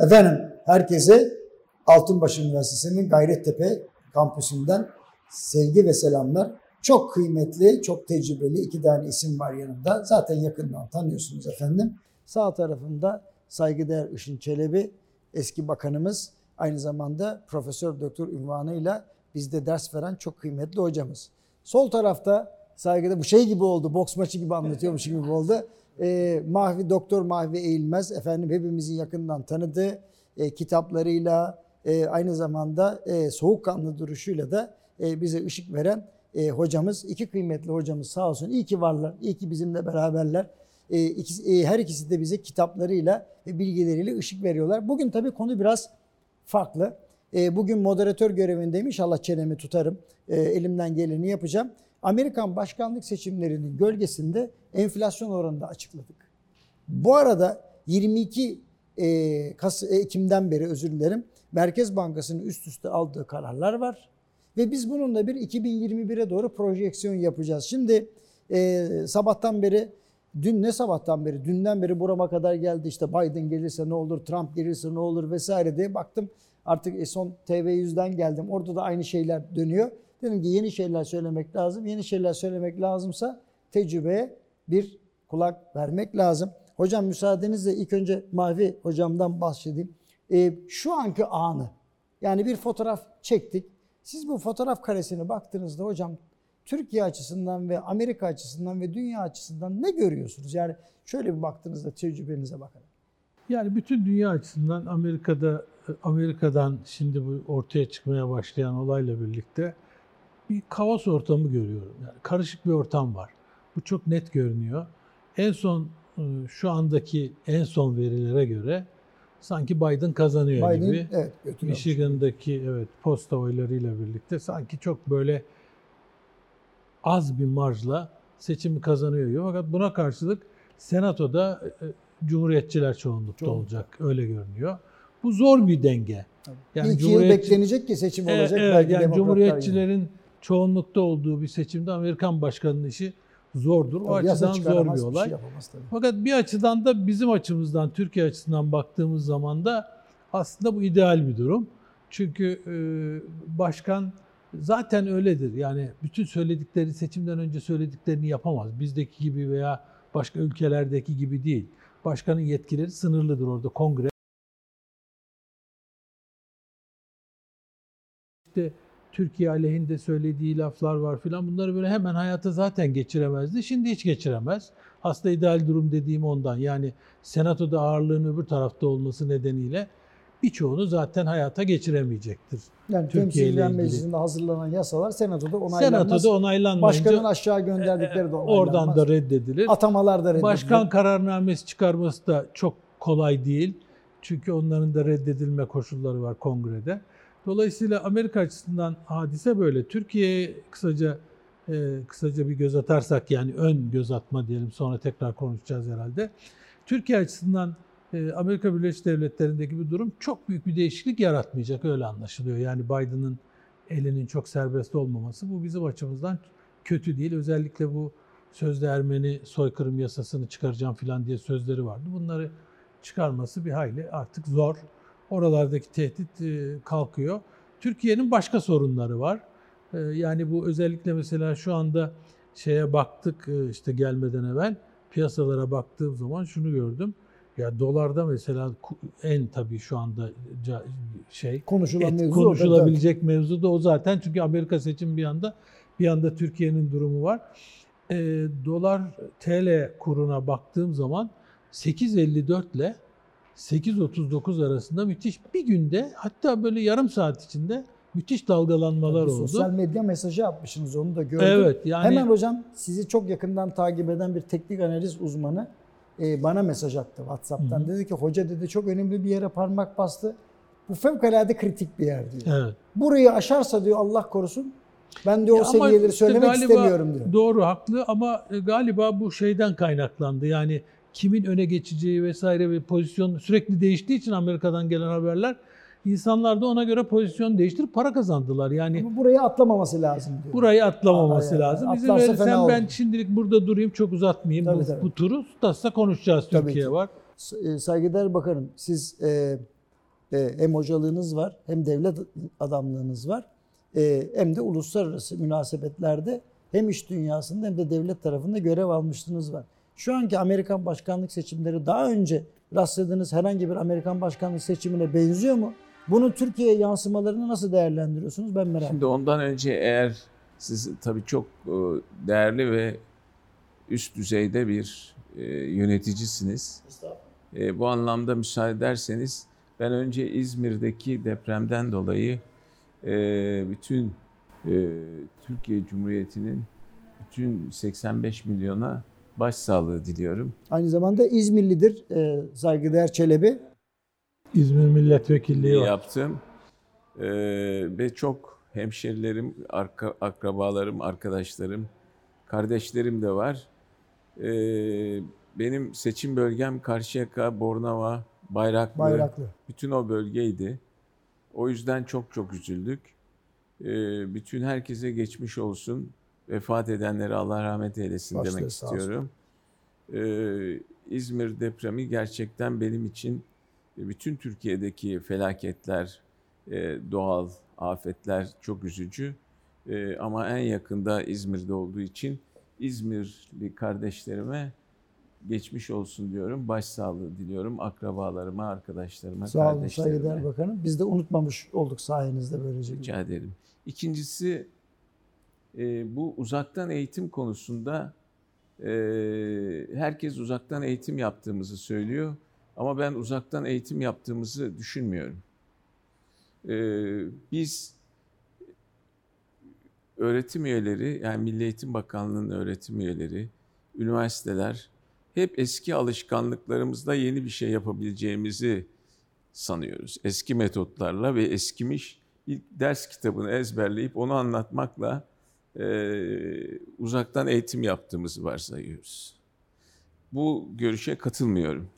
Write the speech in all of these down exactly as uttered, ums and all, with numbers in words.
Efendim herkese Altınbaş Üniversitesi'nin Gayrettepe kampüsünden sevgi ve selamlar. Çok kıymetli, çok tecrübeli iki tane isim var yanımda. Zaten yakından tanıyorsunuz efendim. Sağ tarafımda saygıdeğer Işın Çelebi, eski bakanımız, aynı zamanda Profesör Doktor ünvanıyla bizde ders veren çok kıymetli hocamız. Sol tarafta saygıda bu şey gibi oldu, boks maçı gibi anlatıyormuş gibi oldu. E, Mahfi, Doktor Mahfi Eğilmez, efendim hepimizin yakından tanıdığı e, kitaplarıyla, e, aynı zamanda e, soğukkanlı duruşuyla da e, bize ışık veren e, hocamız. İki kıymetli hocamız sağ olsun. İyi ki varlar, iyi ki bizimle beraberler. E, ikisi, e, her ikisi de bize kitaplarıyla, e, bilgileriyle ışık veriyorlar. Bugün tabii konu biraz farklı. E, bugün moderatör görevindeyim. İnşallah çenemi tutarım. E, elimden geleni yapacağım. Amerikan başkanlık seçimlerinin gölgesinde enflasyon oranını da açıkladık. Bu arada yirmi iki Ekim'den beri özür dilerim. Merkez Bankası'nın üst üste aldığı kararlar var. Ve biz bununla bir iki bin yirmi bire doğru projeksiyon yapacağız. Şimdi e, sabahtan beri, dün ne sabahtan beri, dünden beri burama kadar geldi. İşte Biden gelirse ne olur, Trump gelirse ne olur vesaire diye baktım. Artık son T V yüzden geldim. Orada da aynı şeyler dönüyor. Dedim ki yeni şeyler söylemek lazım. Yeni şeyler söylemek lazımsa tecrübeye bir kulak vermek lazım. Hocam müsaadenizle ilk önce Mahfi hocamdan bahsedeyim. E, şu anki anı, yani bir fotoğraf çektik. Siz bu fotoğraf karesine baktığınızda hocam Türkiye açısından ve Amerika açısından ve dünya açısından ne görüyorsunuz? Yani şöyle bir baktığınızda tecrübenize bakın. Yani bütün dünya açısından Amerika'da Amerika'dan şimdi bu ortaya çıkmaya başlayan olayla birlikte bir kaos ortamı görüyorum. Yani karışık bir ortam var. Bu çok net görünüyor. En son şu andaki en son verilere göre sanki Biden kazanıyor Biden, gibi. Evet, Michigan'daki evet posta oylarıyla birlikte sanki çok böyle az bir marjla seçimi kazanıyor gibi. Fakat buna karşılık Senato'da Cumhuriyetçiler çoğunlukta Çoğunluk. olacak. Öyle görünüyor. Bu zor bir denge. Yani İlk Cumhuriyetçi... yıl beklenecek ki seçim e, olacak. Evet, belki yani Cumhuriyetçilerin yani. çoğunlukta olduğu bir seçimde Amerikan başkanının işi zordur. O tabii açıdan zor bir olay. Bir şey Fakat bir açıdan da bizim açımızdan, Türkiye açısından baktığımız zaman da aslında bu ideal bir durum. Çünkü e, başkan zaten öyledir. Yani bütün söyledikleri, seçimden önce söylediklerini yapamaz. Bizdeki gibi veya başka ülkelerdeki gibi değil. Başkanın yetkileri sınırlıdır orada kongre. İşte Türkiye aleyhinde söylediği laflar var filan. Bunları böyle hemen hayata zaten geçiremezdi. Şimdi hiç geçiremez. Aslında ideal durum dediğim ondan. Yani Senato'da ağırlığın öbür tarafta olması nedeniyle birçoğunu zaten hayata geçiremeyecektir. Yani temsilciler meclisinde hazırlanan yasalar Senato'da onaylanmaz. Senato'da onaylanmayınca başkanın aşağı gönderdikleri de onaylanmaz. Oradan da reddedilir. Atamalar da reddedilir. Başkan kararnamesi çıkarması da çok kolay değil. Çünkü onların da reddedilme koşulları var kongrede. Dolayısıyla Amerika açısından hadise böyle. Türkiye'ye kısaca e, kısaca bir göz atarsak, yani ön göz atma diyelim, sonra tekrar konuşacağız herhalde. Türkiye açısından e, Amerika Birleşik Devletleri'ndeki bir durum çok büyük bir değişiklik yaratmayacak, öyle anlaşılıyor. Yani Biden'ın elinin çok serbest olmaması, bu bizim açımızdan kötü değil. Özellikle bu sözde Ermeni soykırım yasasını çıkaracağım falan diye sözleri vardı. Bunları çıkarması bir hayli artık zor. Oralardaki tehdit kalkıyor. Türkiye'nin başka sorunları var. Yani bu özellikle mesela şu anda şeye baktık işte gelmeden evvel piyasalara baktığım zaman şunu gördüm. Ya dolarda mesela en tabii şu anda şey konuşulan et, mevzu konuşulabilecek orada. Mevzu da o zaten. Çünkü Amerika seçim bir yanda, bir yanda Türkiye'nin durumu var. E, dolar T L kuruna baktığım zaman sekiz elli dört ile sekiz otuz dokuz arasında müthiş bir günde, hatta böyle yarım saat içinde müthiş dalgalanmalar tabii oldu. Sosyal medya mesajı atmışsınız, onu da gördüm. Evet, yani... Hemen hocam sizi çok yakından takip eden bir teknik analiz uzmanı e, bana mesaj attı WhatsApp'tan. Hı-hı. Dedi ki hoca dedi çok önemli bir yere parmak bastı. Bu fevkalade kritik bir yer diyor. Evet. Burayı aşarsa diyor Allah korusun. Ben diyor ya o seviyeleri işte söylemek istemiyorum diyor. Doğru, haklı ama galiba bu şeyden kaynaklandı yani. Kimin öne geçeceği vesaire ve pozisyon sürekli değiştiği için Amerika'dan gelen haberler, insanlar da ona göre pozisyon değiştirip para kazandılar. Yani ama burayı atlamaması lazım diyor. Burayı atlamaması yani. lazım. İzin verirsen ben şimdilik burada durayım, çok uzatmayayım tabii, bu, tabii. bu turu. Tutarsa konuşacağız, tabii Türkiye ki. Var. Saygıdeğer Bakanım, siz e, E, hem hocalığınız var, hem devlet adamlığınız var, e, hem de uluslararası münasebetlerde hem iş dünyasında hem de devlet tarafında görev almışlığınız var. Şu anki Amerikan başkanlık seçimleri daha önce rastladığınız herhangi bir Amerikan başkanlık seçimine benziyor mu? Bunun Türkiye'ye yansımalarını nasıl değerlendiriyorsunuz? Ben merak ediyorum. Şimdi ondan önce eğer siz tabii çok değerli ve üst düzeyde bir yöneticisiniz. Estağfurullah. Bu anlamda müsaade ederseniz ben önce İzmir'deki depremden dolayı bütün Türkiye Cumhuriyeti'nin bütün seksen beş milyona başsağlığı diliyorum. Aynı zamanda İzmirlidir saygıdeğer Çelebi. İzmir milletvekilliği yaptım. Ee, ve çok hemşerilerim, arka, akrabalarım, arkadaşlarım, kardeşlerim de var. Ee, benim seçim bölgem Karşıyaka, Bornova, Bayraklı. Bayraklı. Bütün o bölgeydi. O yüzden çok çok üzüldük. Ee, bütün herkese geçmiş olsun. Vefat edenlere Allah rahmet eylesin Başka demek istiyorum. Ee, İzmir depremi gerçekten benim için bütün Türkiye'deki felaketler, doğal afetler çok üzücü ama en yakında İzmir'de olduğu için İzmirli kardeşlerime geçmiş olsun diyorum, başsağlığı diliyorum akrabalarıma, arkadaşlarıma, sağ olun, kardeşlerime. Sağ olun saygıdeğer bakanım, biz de unutmamış olduk sayenizde böylece. Rica ederim. İkincisi bu uzaktan eğitim konusunda herkes uzaktan eğitim yaptığımızı söylüyor. Ama ben uzaktan eğitim yaptığımızı düşünmüyorum. Ee, biz öğretim üyeleri, yani Milli Eğitim Bakanlığı'nın öğretim üyeleri, üniversiteler hep eski alışkanlıklarımızda yeni bir şey yapabileceğimizi sanıyoruz. Eski metotlarla ve eskimiş ilk ders kitabını ezberleyip onu anlatmakla e, uzaktan eğitim yaptığımızı varsayıyoruz. Bu görüşe katılmıyorum.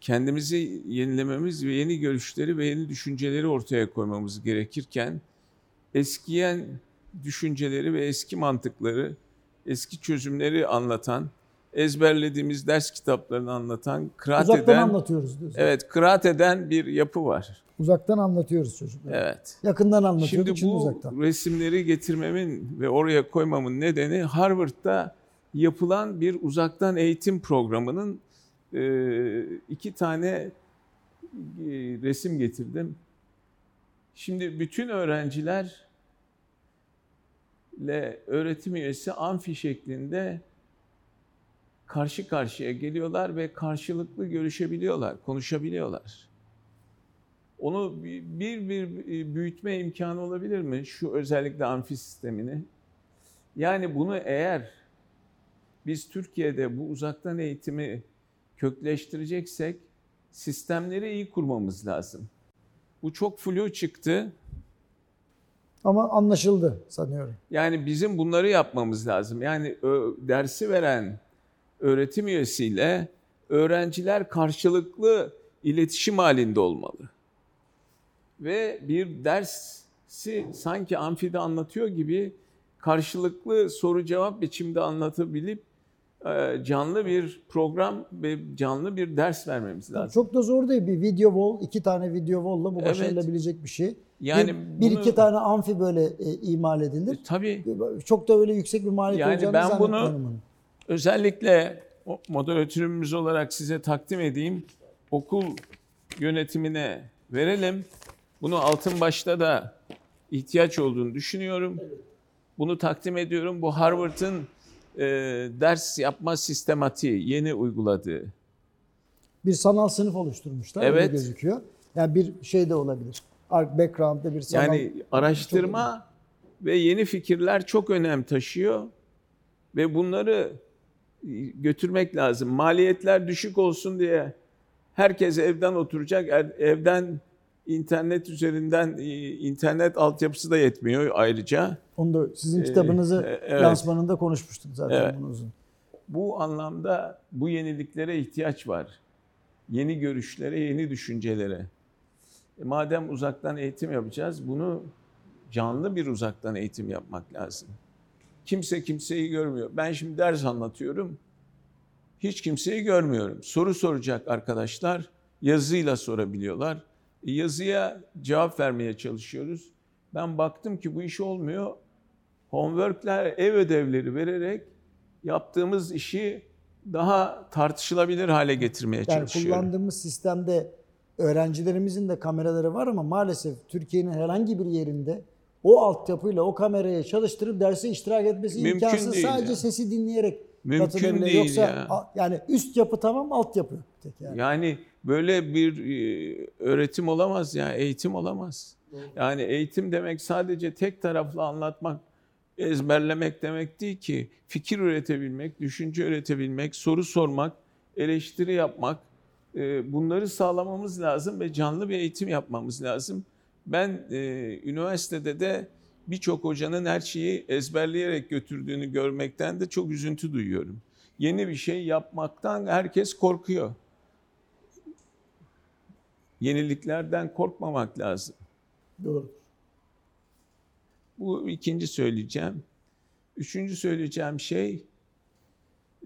Kendimizi yenilememiz ve yeni görüşleri ve yeni düşünceleri ortaya koymamız gerekirken eskiyen düşünceleri ve eski mantıkları, eski çözümleri anlatan, ezberlediğimiz ders kitaplarını anlatan, kıraat eden... Uzaktan anlatıyoruz diyorsun. Evet, kıraat eden bir yapı var. Uzaktan anlatıyoruz çocuklar. Evet. Yakından anlatıyoruz, şimdi bu uzaktan. Resimleri getirmemin ve oraya koymamın nedeni Harvard'da yapılan bir uzaktan eğitim programının İki tane resim getirdim. Şimdi bütün öğrencilerle öğretim üyesi amfi şeklinde karşı karşıya geliyorlar ve karşılıklı görüşebiliyorlar, konuşabiliyorlar. Onu bir bir büyütme imkanı olabilir mi? Şu özellikle amfi sistemini. Yani bunu eğer biz Türkiye'de bu uzaktan eğitimi kökleştireceksek sistemleri iyi kurmamız lazım. Bu çok flu çıktı. Ama anlaşıldı sanıyorum. Yani bizim bunları yapmamız lazım. Yani dersi veren öğretim üyesiyle öğrenciler karşılıklı iletişim halinde olmalı. Ve bir dersi sanki amfide anlatıyor gibi karşılıklı soru cevap biçimde anlatabilip canlı bir program ve canlı bir ders vermemiz lazım. Çok da zor değil. Bir video wall, iki tane video wall'la bu başarılabilecek evet. bir şey. Yani bir, bir bunu, iki tane amfi böyle e, imal edilir. E, tabii. Çok da öyle yüksek bir maliyet yani olacağını zannetmiyorum. Yani ben bunu özellikle moderatörümüz olarak size takdim edeyim. Okul yönetimine verelim. Bunu Altınbaş'ta da ihtiyaç olduğunu düşünüyorum. Evet. Bunu takdim ediyorum. Bu Harvard'ın E, ders yapma sistematiği yeni uyguladığı. Bir sanal sınıf oluşturmuşlar. Evet. Öyle gözüküyor. Yani bir şey de olabilir. Background'da bir sanal. Yani araştırma ve yeni fikirler çok önem taşıyor. Ve bunları götürmek lazım. Maliyetler düşük olsun diye herkes evden oturacak. Evden internet üzerinden internet altyapısı da yetmiyor ayrıca. Onu da sizin kitabınızı ee, evet. lansmanında konuşmuştuk zaten evet. bunu uzun. Bu anlamda bu yeniliklere ihtiyaç var. Yeni görüşlere, yeni düşüncelere. E, madem uzaktan eğitim yapacağız, bunu canlı bir uzaktan eğitim yapmak lazım. Kimse kimseyi görmüyor. Ben şimdi ders anlatıyorum. Hiç kimseyi görmüyorum. Soru soracak arkadaşlar. yazıyla sorabiliyorlar. Yazıya cevap vermeye çalışıyoruz. Ben baktım ki bu iş olmuyor. Homework'ler, ev ödevleri vererek yaptığımız işi daha tartışılabilir hale getirmeye yani çalışıyorum. Kullandığımız sistemde öğrencilerimizin de kameraları var ama maalesef Türkiye'nin herhangi bir yerinde o altyapıyla o kameraya çalıştırıp derse iştirak etmesi mümkün imkansız. Sadece ya. Sesi dinleyerek mümkün değil. Yoksa ya. Yani üst yapı tamam, altyapı yani. Yani böyle bir öğretim olamaz ya, eğitim olamaz. Doğru. Yani eğitim demek sadece tek taraflı anlatmak, ezberlemek demek değil ki. Fikir üretebilmek, düşünce üretebilmek, soru sormak, eleştiri yapmak, bunları sağlamamız lazım ve canlı bir eğitim yapmamız lazım. Ben e, üniversitede de birçok hocanın her şeyi ezberleyerek götürdüğünü görmekten de çok üzüntü duyuyorum. Yeni bir şey yapmaktan herkes korkuyor. Yeniliklerden korkmamak lazım. Doğru. Bu ikinci söyleyeceğim. Üçüncü söyleyeceğim şey,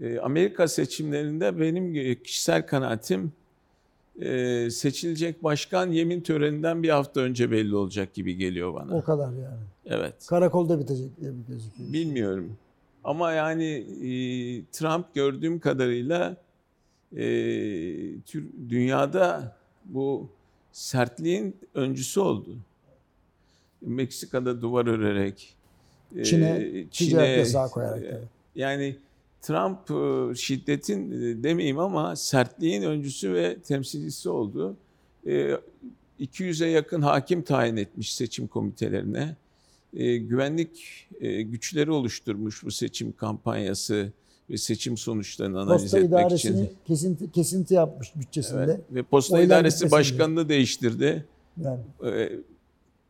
e, Amerika seçimlerinde benim kişisel kanaatim, Ee, seçilecek başkan yemin töreninden bir hafta önce belli olacak gibi geliyor bana. O kadar yani. Evet. Karakolda bitecek diye mi gözüküyor? Bilmiyorum. Ama yani e, Trump gördüğüm kadarıyla e, dünyada bu sertliğin öncüsü oldu. Meksika'da duvar örerek, e, Çin'e ticaret yasağı koyarak. E, yani Trump şiddetin demeyeyim ama sertliğin öncüsü ve temsilcisi oldu. iki yüze yakın hakim tayin etmiş seçim komitelerine. Güvenlik güçleri oluşturmuş bu seçim kampanyası ve seçim sonuçlarını analiz posta etmek için. Posta idaresini kesinti, kesinti yapmış bütçesinde. Evet. Ve posta oylar idaresi bütçesinde. Başkanını değiştirdi. Yani.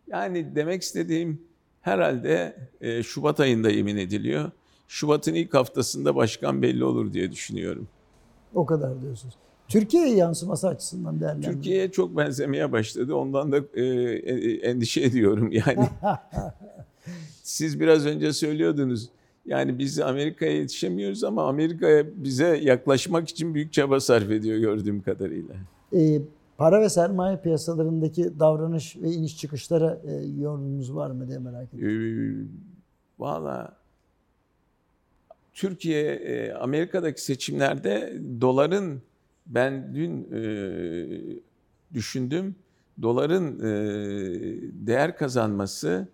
yani demek istediğim herhalde Şubat ayında yemin ediliyor. Şubat'ın ilk haftasında başkan belli olur diye düşünüyorum. O kadar diyorsunuz. Türkiye'ye yansıması açısından değerlendirir. Türkiye'ye çok benzemeye başladı. Ondan da e, endişe ediyorum yani. Siz biraz önce söylüyordunuz. Yani biz Amerika'ya yetişemiyoruz ama Amerika'ya bize yaklaşmak için büyük çaba sarf ediyor gördüğüm kadarıyla. E, para ve sermaye piyasalarındaki davranış ve iniş çıkışlara e, yorumunuz var mı diye merak ediyorum. E, Valla... Türkiye, Amerika'daki seçimlerde doların, ben dün e, düşündüm, doların e, değer kazanması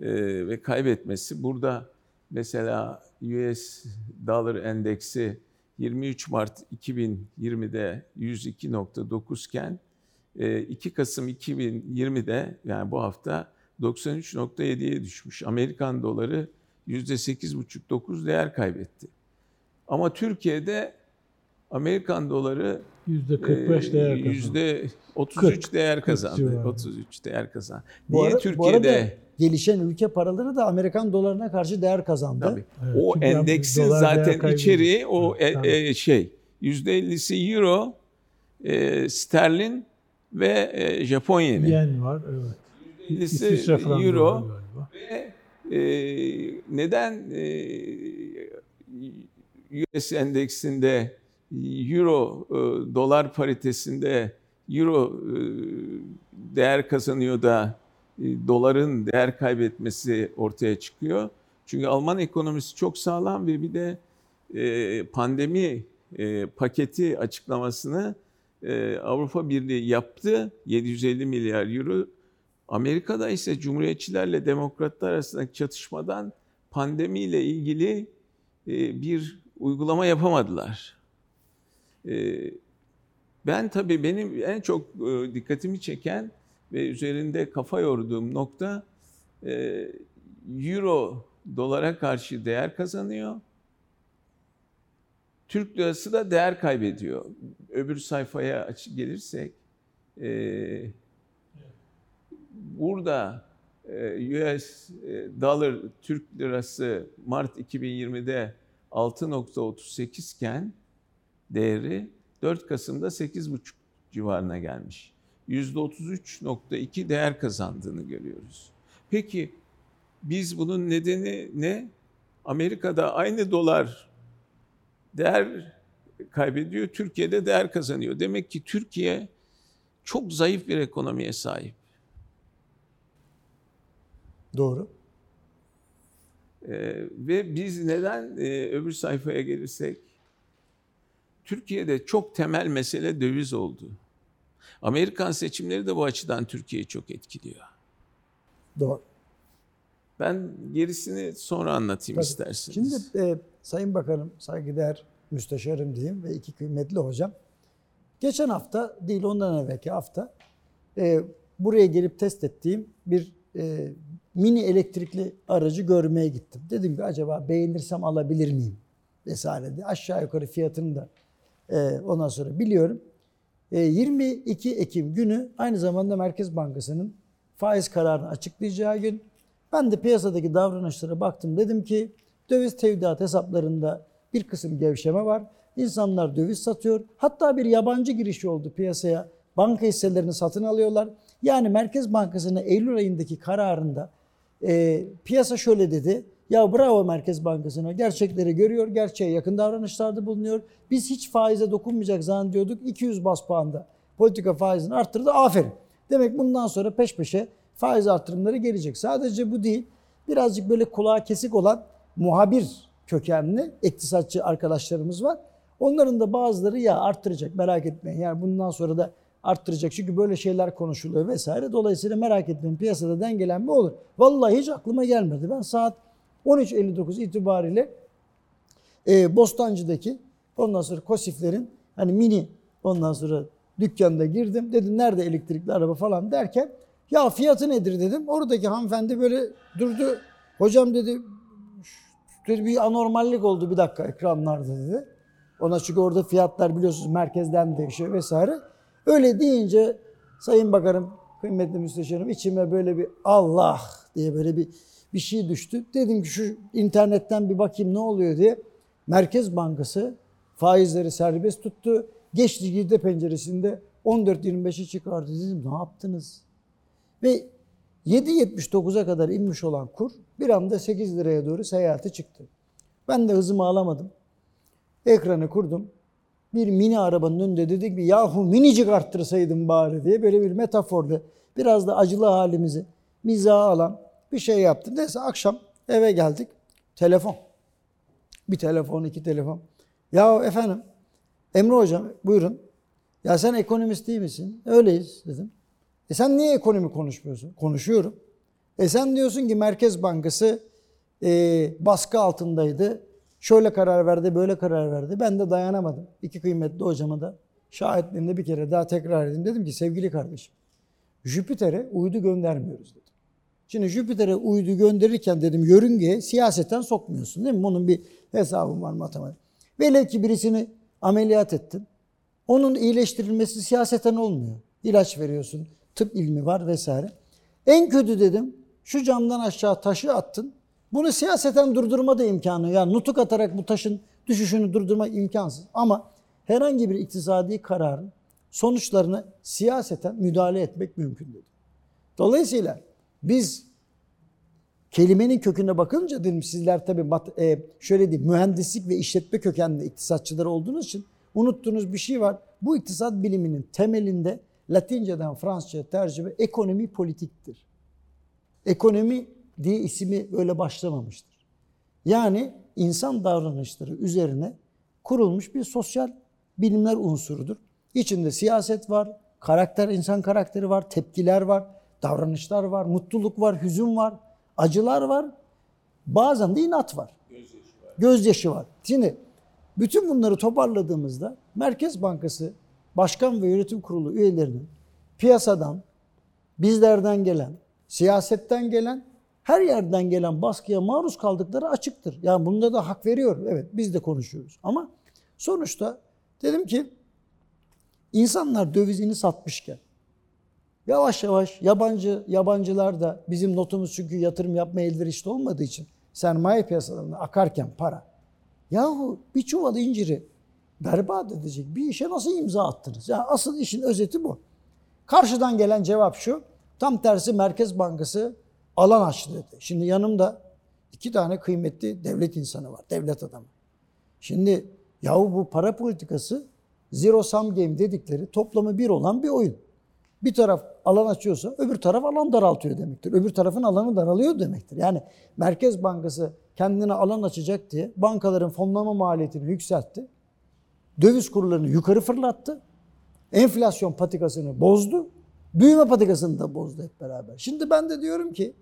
e, ve kaybetmesi. Burada mesela U S Dollar Endeksi yirmi üç Mart iki bin yirmide yüz iki virgül dokuz iken e, iki Kasım iki bin yirmide yani bu hafta doksan üç virgül yediye düşmüş. Amerikan doları yüzde sekiz virgül beş dokuz değer kaybetti. Ama Türkiye'de Amerikan doları yüzde kırk beş e, değer kazandı. yüzde otuz üç değer kazandı. otuz üç değer kazandı. Niye ara, Türkiye'de gelişen ülke paraları da Amerikan dolarına karşı değer kazandı. Tabii. Evet, o endeksin zaten içeriği o evet, e, e, şey yüzde ellisi euro, e, sterlin ve e, Japon yeni. Yen var evet. yüzde ellisi euro ve Ee, neden ee, U S endeksinde euro e, dolar paritesinde euro e, değer kazanıyor da e, doların değer kaybetmesi ortaya çıkıyor? Çünkü Alman ekonomisi çok sağlam ve bir de e, pandemi e, paketi açıklamasını e, Avrupa Birliği yaptı. yedi yüz elli milyar euro. Amerika'da ise Cumhuriyetçilerle Demokratlar arasındaki çatışmadan pandemiyle ilgili bir uygulama yapamadılar. Ben tabii benim en çok dikkatimi çeken ve üzerinde kafa yorduğum nokta euro dolara karşı değer kazanıyor. Türk lirası da değer kaybediyor. Öbür sayfaya gelirsek burada U S Dollar Türk Lirası Mart iki bin yirmide altı virgül otuz sekiz iken değeri dört Kasım'da sekiz virgül beş civarına gelmiş. yüzde otuz üç virgül iki değer kazandığını görüyoruz. Peki biz bunun nedeni ne? Amerika'da aynı dolar değer kaybediyor, Türkiye'de değer kazanıyor. Demek ki Türkiye çok zayıf bir ekonomiye sahip. Doğru. Ee, ve biz neden e, öbür sayfaya gelirsek, Türkiye'de çok temel mesele döviz oldu. Amerikan seçimleri de bu açıdan Türkiye'yi çok etkiliyor. Doğru. Ben gerisini sonra anlatayım Tabii. isterseniz. Şimdi e, Sayın Bakanım, saygıdeğer müsteşarım diyeyim ve iki kıymetli hocam. Geçen hafta değil ondan evvelki hafta e, buraya gelip test ettiğim bir e, mini elektrikli aracı görmeye gittim. Dedim ki acaba beğenirsem alabilir miyim vesaire diye. Aşağı yukarı fiyatını da e, ondan sonra biliyorum. E, yirmi iki Ekim günü aynı zamanda Merkez Bankası'nın faiz kararını açıklayacağı gün. Ben de piyasadaki davranışlara baktım. Dedim ki döviz tevdiat hesaplarında bir kısım gevşeme var. İnsanlar döviz satıyor. Hatta bir yabancı girişi oldu piyasaya. Banka hisselerini satın alıyorlar. Yani Merkez Bankası'nın Eylül ayındaki kararında e, piyasa şöyle dedi. Ya bravo Merkez Bankası'na, gerçekleri görüyor, gerçeğe yakın davranışlarda bulunuyor. Biz hiç faize dokunmayacak zannediyorduk. iki yüz baz puanda politika faizini arttırdı. Aferin. Demek bundan sonra peş peşe faiz artırımları gelecek. Sadece bu değil, birazcık böyle kulağa kesik olan muhabir kökenli iktisatçı arkadaşlarımız var. Onların da bazıları ya arttıracak, merak etmeyin. Yani bundan sonra da arttıracak çünkü böyle şeyler konuşuluyor vesaire. Dolayısıyla merak etmeyin, piyasada dengelenme olur. Vallahi hiç aklıma gelmedi. Ben saat on üç elli dokuz itibariyle e, Bostancı'daki ondan sonra Kosifler'in hani mini ondan sonra dükkanda girdim. Dedim nerede elektrikli araba falan derken ya fiyatı nedir dedim. Oradaki hanımefendi böyle durdu. Hocam dedi, dedi bir anormallik oldu bir dakika ekranlarda dedi. Ona çünkü orada fiyatlar biliyorsunuz merkezden değişiyor vesaire. Öyle deyince Sayın Bakanım, kıymetli müsteşarım içime böyle bir Allah diye böyle bir bir şey düştü. Dedim ki şu internetten bir bakayım ne oluyor diye. Merkez Bankası faizleri serbest tuttu. Geçti girdi penceresinde on dört yirmi beşi çıkardı. Dedim ne yaptınız? Ve yedi yetmiş dokuza kadar inmiş olan kur bir anda sekiz liraya doğru seyahate çıktı. Ben de hızımı alamadım. Ekranı kurdum. Bir mini arabanın önünde dedik ki yahu minicik arttırsaydım bari diye böyle bir metaforla biraz da acılı halimizi mizaha alan bir şey yaptım. Neyse akşam eve geldik. Telefon. Bir telefon, iki telefon. Yahu efendim Emre Hocam buyurun. Ya sen ekonomist değil misin? Öyleyiz dedim. E sen niye ekonomi konuşmuyorsun? Konuşuyorum. E sen diyorsun ki Merkez Bankası e, baskı altındaydı. Şöyle karar verdi, böyle karar verdi. Ben de dayanamadım. İki kıymetli hocama da şahitliğimde bir kere daha tekrar edeyim. Dedim ki sevgili kardeşim, Jüpiter'e uydu göndermiyoruz dedim. Şimdi Jüpiter'e uydu gönderirken dedim yörüngeye siyasetten sokmuyorsun değil mi? Onun bir hesabı var matematik. Velev ki birisini ameliyat ettin. Onun iyileştirilmesi siyaseten olmuyor. İlaç veriyorsun. Tıp ilmi var vesaire. En kötü dedim şu camdan aşağı taşı attın. Bunu siyaseten durdurma da imkanı. Yani nutuk atarak bu taşın düşüşünü durdurma imkansız. Ama herhangi bir iktisadi kararın sonuçlarına siyaseten müdahale etmek mümkün dedi. Dolayısıyla biz kelimenin köküne bakınca dedim sizler tabii şöyle diyeyim mühendislik ve işletme kökenli iktisatçılar olduğunuz için unuttuğunuz bir şey var. Bu iktisat biliminin temelinde Latince'den Fransızca tercüme ekonomi politiktir. Ekonomi diye ismi öyle başlamamıştır. Yani insan davranışları üzerine kurulmuş bir sosyal bilimler unsurudur. İçinde siyaset var, karakter, insan karakteri var, tepkiler var, davranışlar var, mutluluk var, hüzün var, acılar var. Bazen de inat var. Gözyaşı var. Gözyaşı var. Şimdi bütün bunları toparladığımızda Merkez Bankası Başkan ve Yönetim Kurulu üyelerinin piyasadan, bizlerden gelen, siyasetten gelen, her yerden gelen baskıya maruz kaldıkları açıktır. Yani bunda da hak veriyorum. Evet biz de konuşuyoruz. Ama sonuçta dedim ki insanlar dövizini satmışken yavaş yavaş yabancı yabancılar da bizim notumuz çünkü yatırım yapma elverişli olmadığı için sermaye piyasalarına akarken para. Yahu bir çuval inciri berbat edecek bir işe nasıl imza attınız? Yani asıl işin özeti bu. Karşıdan gelen cevap şu. Tam tersi Merkez Bankası alan açtı dedi. Şimdi yanımda iki tane kıymetli devlet insanı var. Devlet adamı. Şimdi yahu bu para politikası zero sum game dedikleri toplamı bir olan bir oyun. Bir taraf alan açıyorsa öbür taraf alan daraltıyor demektir. Öbür tarafın alanı daralıyor demektir. Yani Merkez Bankası kendine alan açacak diye bankaların fonlama maliyetini yükseltti. Döviz kurlarını yukarı fırlattı. Enflasyon patikasını bozdu. Büyüme patikasını da bozdu hep beraber. Şimdi ben de diyorum ki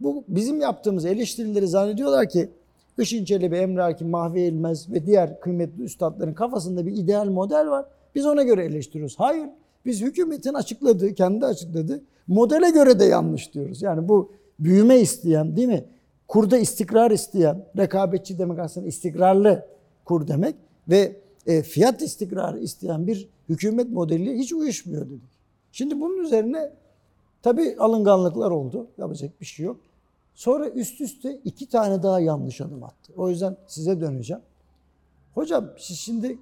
bu bizim yaptığımız eleştirileri zannediyorlar ki Işın Çelebi, Emre Alkin, Mahfi Eğilmez ve diğer kıymetli üstadların kafasında bir ideal model var. Biz ona göre eleştiriyoruz. Hayır. Biz hükümetin açıkladığı, kendi açıkladığı modele göre de yanlış diyoruz. Yani bu büyüme isteyen, değil mi? Kurda istikrar isteyen, rekabetçi demek aslında istikrarlı kur demek ve e, fiyat istikrarı isteyen bir hükümet modeli hiç uyuşmuyor dedik. Şimdi bunun üzerine tabii alınganlıklar oldu. Yapacak bir şey yok. Sonra üst üste iki tane daha yanlış adım attı. O yüzden size döneceğim. Hocam siz şimdi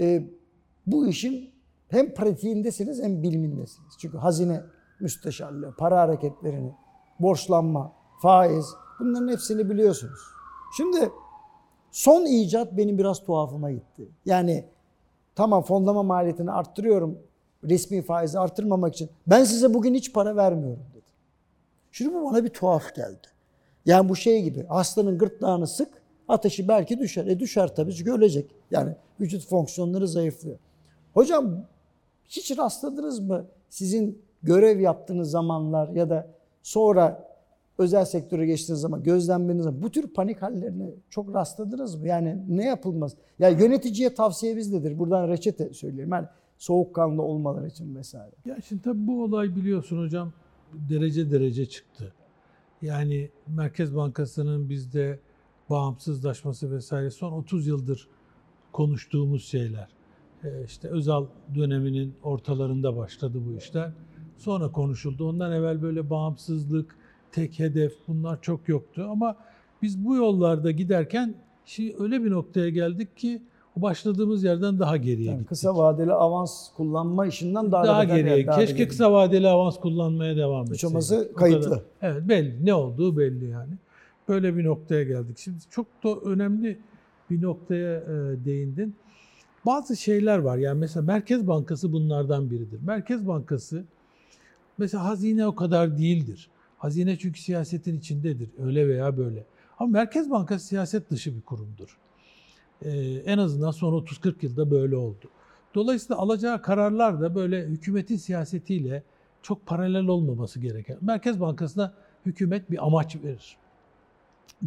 e, bu işin hem pratiğindesiniz hem bilimindesiniz. Çünkü hazine müsteşarlığı, para hareketlerini, borçlanma, faiz bunların hepsini biliyorsunuz. Şimdi son icat benim biraz tuhafıma gitti. Yani tamam fonlama maliyetini arttırıyorum, resmi faizi arttırmamak için. Ben size bugün hiç para vermiyorum dedi. Şimdi bu bana bir tuhaf geldi. Yani bu şey gibi hastanın gırtlağını sık, ateşi belki düşer. E düşer tabii çünkü ölecek. Yani vücut fonksiyonları zayıflıyor. Hocam hiç rastladınız mı sizin görev yaptığınız zamanlar ya da sonra özel sektöre geçtiğiniz zaman gözlemlediğiniz zaman bu tür panik hallerine çok rastladınız mı? Yani ne yapılmaz? Ya yani yöneticiye tavsiyemiz nedir? Buradan reçete söyleyeyim. Yani soğukkanlı olmaları için vesaire. Ya şimdi tabii bu olay biliyorsun hocam derece derece çıktı. Yani Merkez Bankası'nın bizde bağımsızlaşması vesaire son otuz yıldır konuştuğumuz şeyler. İşte Özal döneminin ortalarında başladı bu işler. Sonra konuşuldu. Ondan evvel böyle bağımsızlık, tek hedef bunlar çok yoktu. Ama biz bu yollarda giderken şimdi öyle bir noktaya geldik ki başladığımız yerden daha geriye yani gittik. Kısa vadeli avans kullanma işinden daha, daha geriye gittik. Keşke geriye. Kısa vadeli avans kullanmaya devam etseydik. Uçaması kayıtlı. Kadar, evet belli. Ne olduğu belli yani. Böyle bir noktaya geldik. Şimdi çok da önemli bir noktaya değindin. Bazı şeyler var. Yani mesela Merkez Bankası bunlardan biridir. Merkez Bankası mesela hazine o kadar değildir. Hazine çünkü siyasetin içindedir. Öyle veya böyle. Ama Merkez Bankası siyaset dışı bir kurumdur. Ee, en azından son otuz kırk yılda böyle oldu. Dolayısıyla alacağı kararlar da böyle hükümetin siyasetiyle çok paralel olmaması gereken. Merkez Bankası'na hükümet bir amaç verir.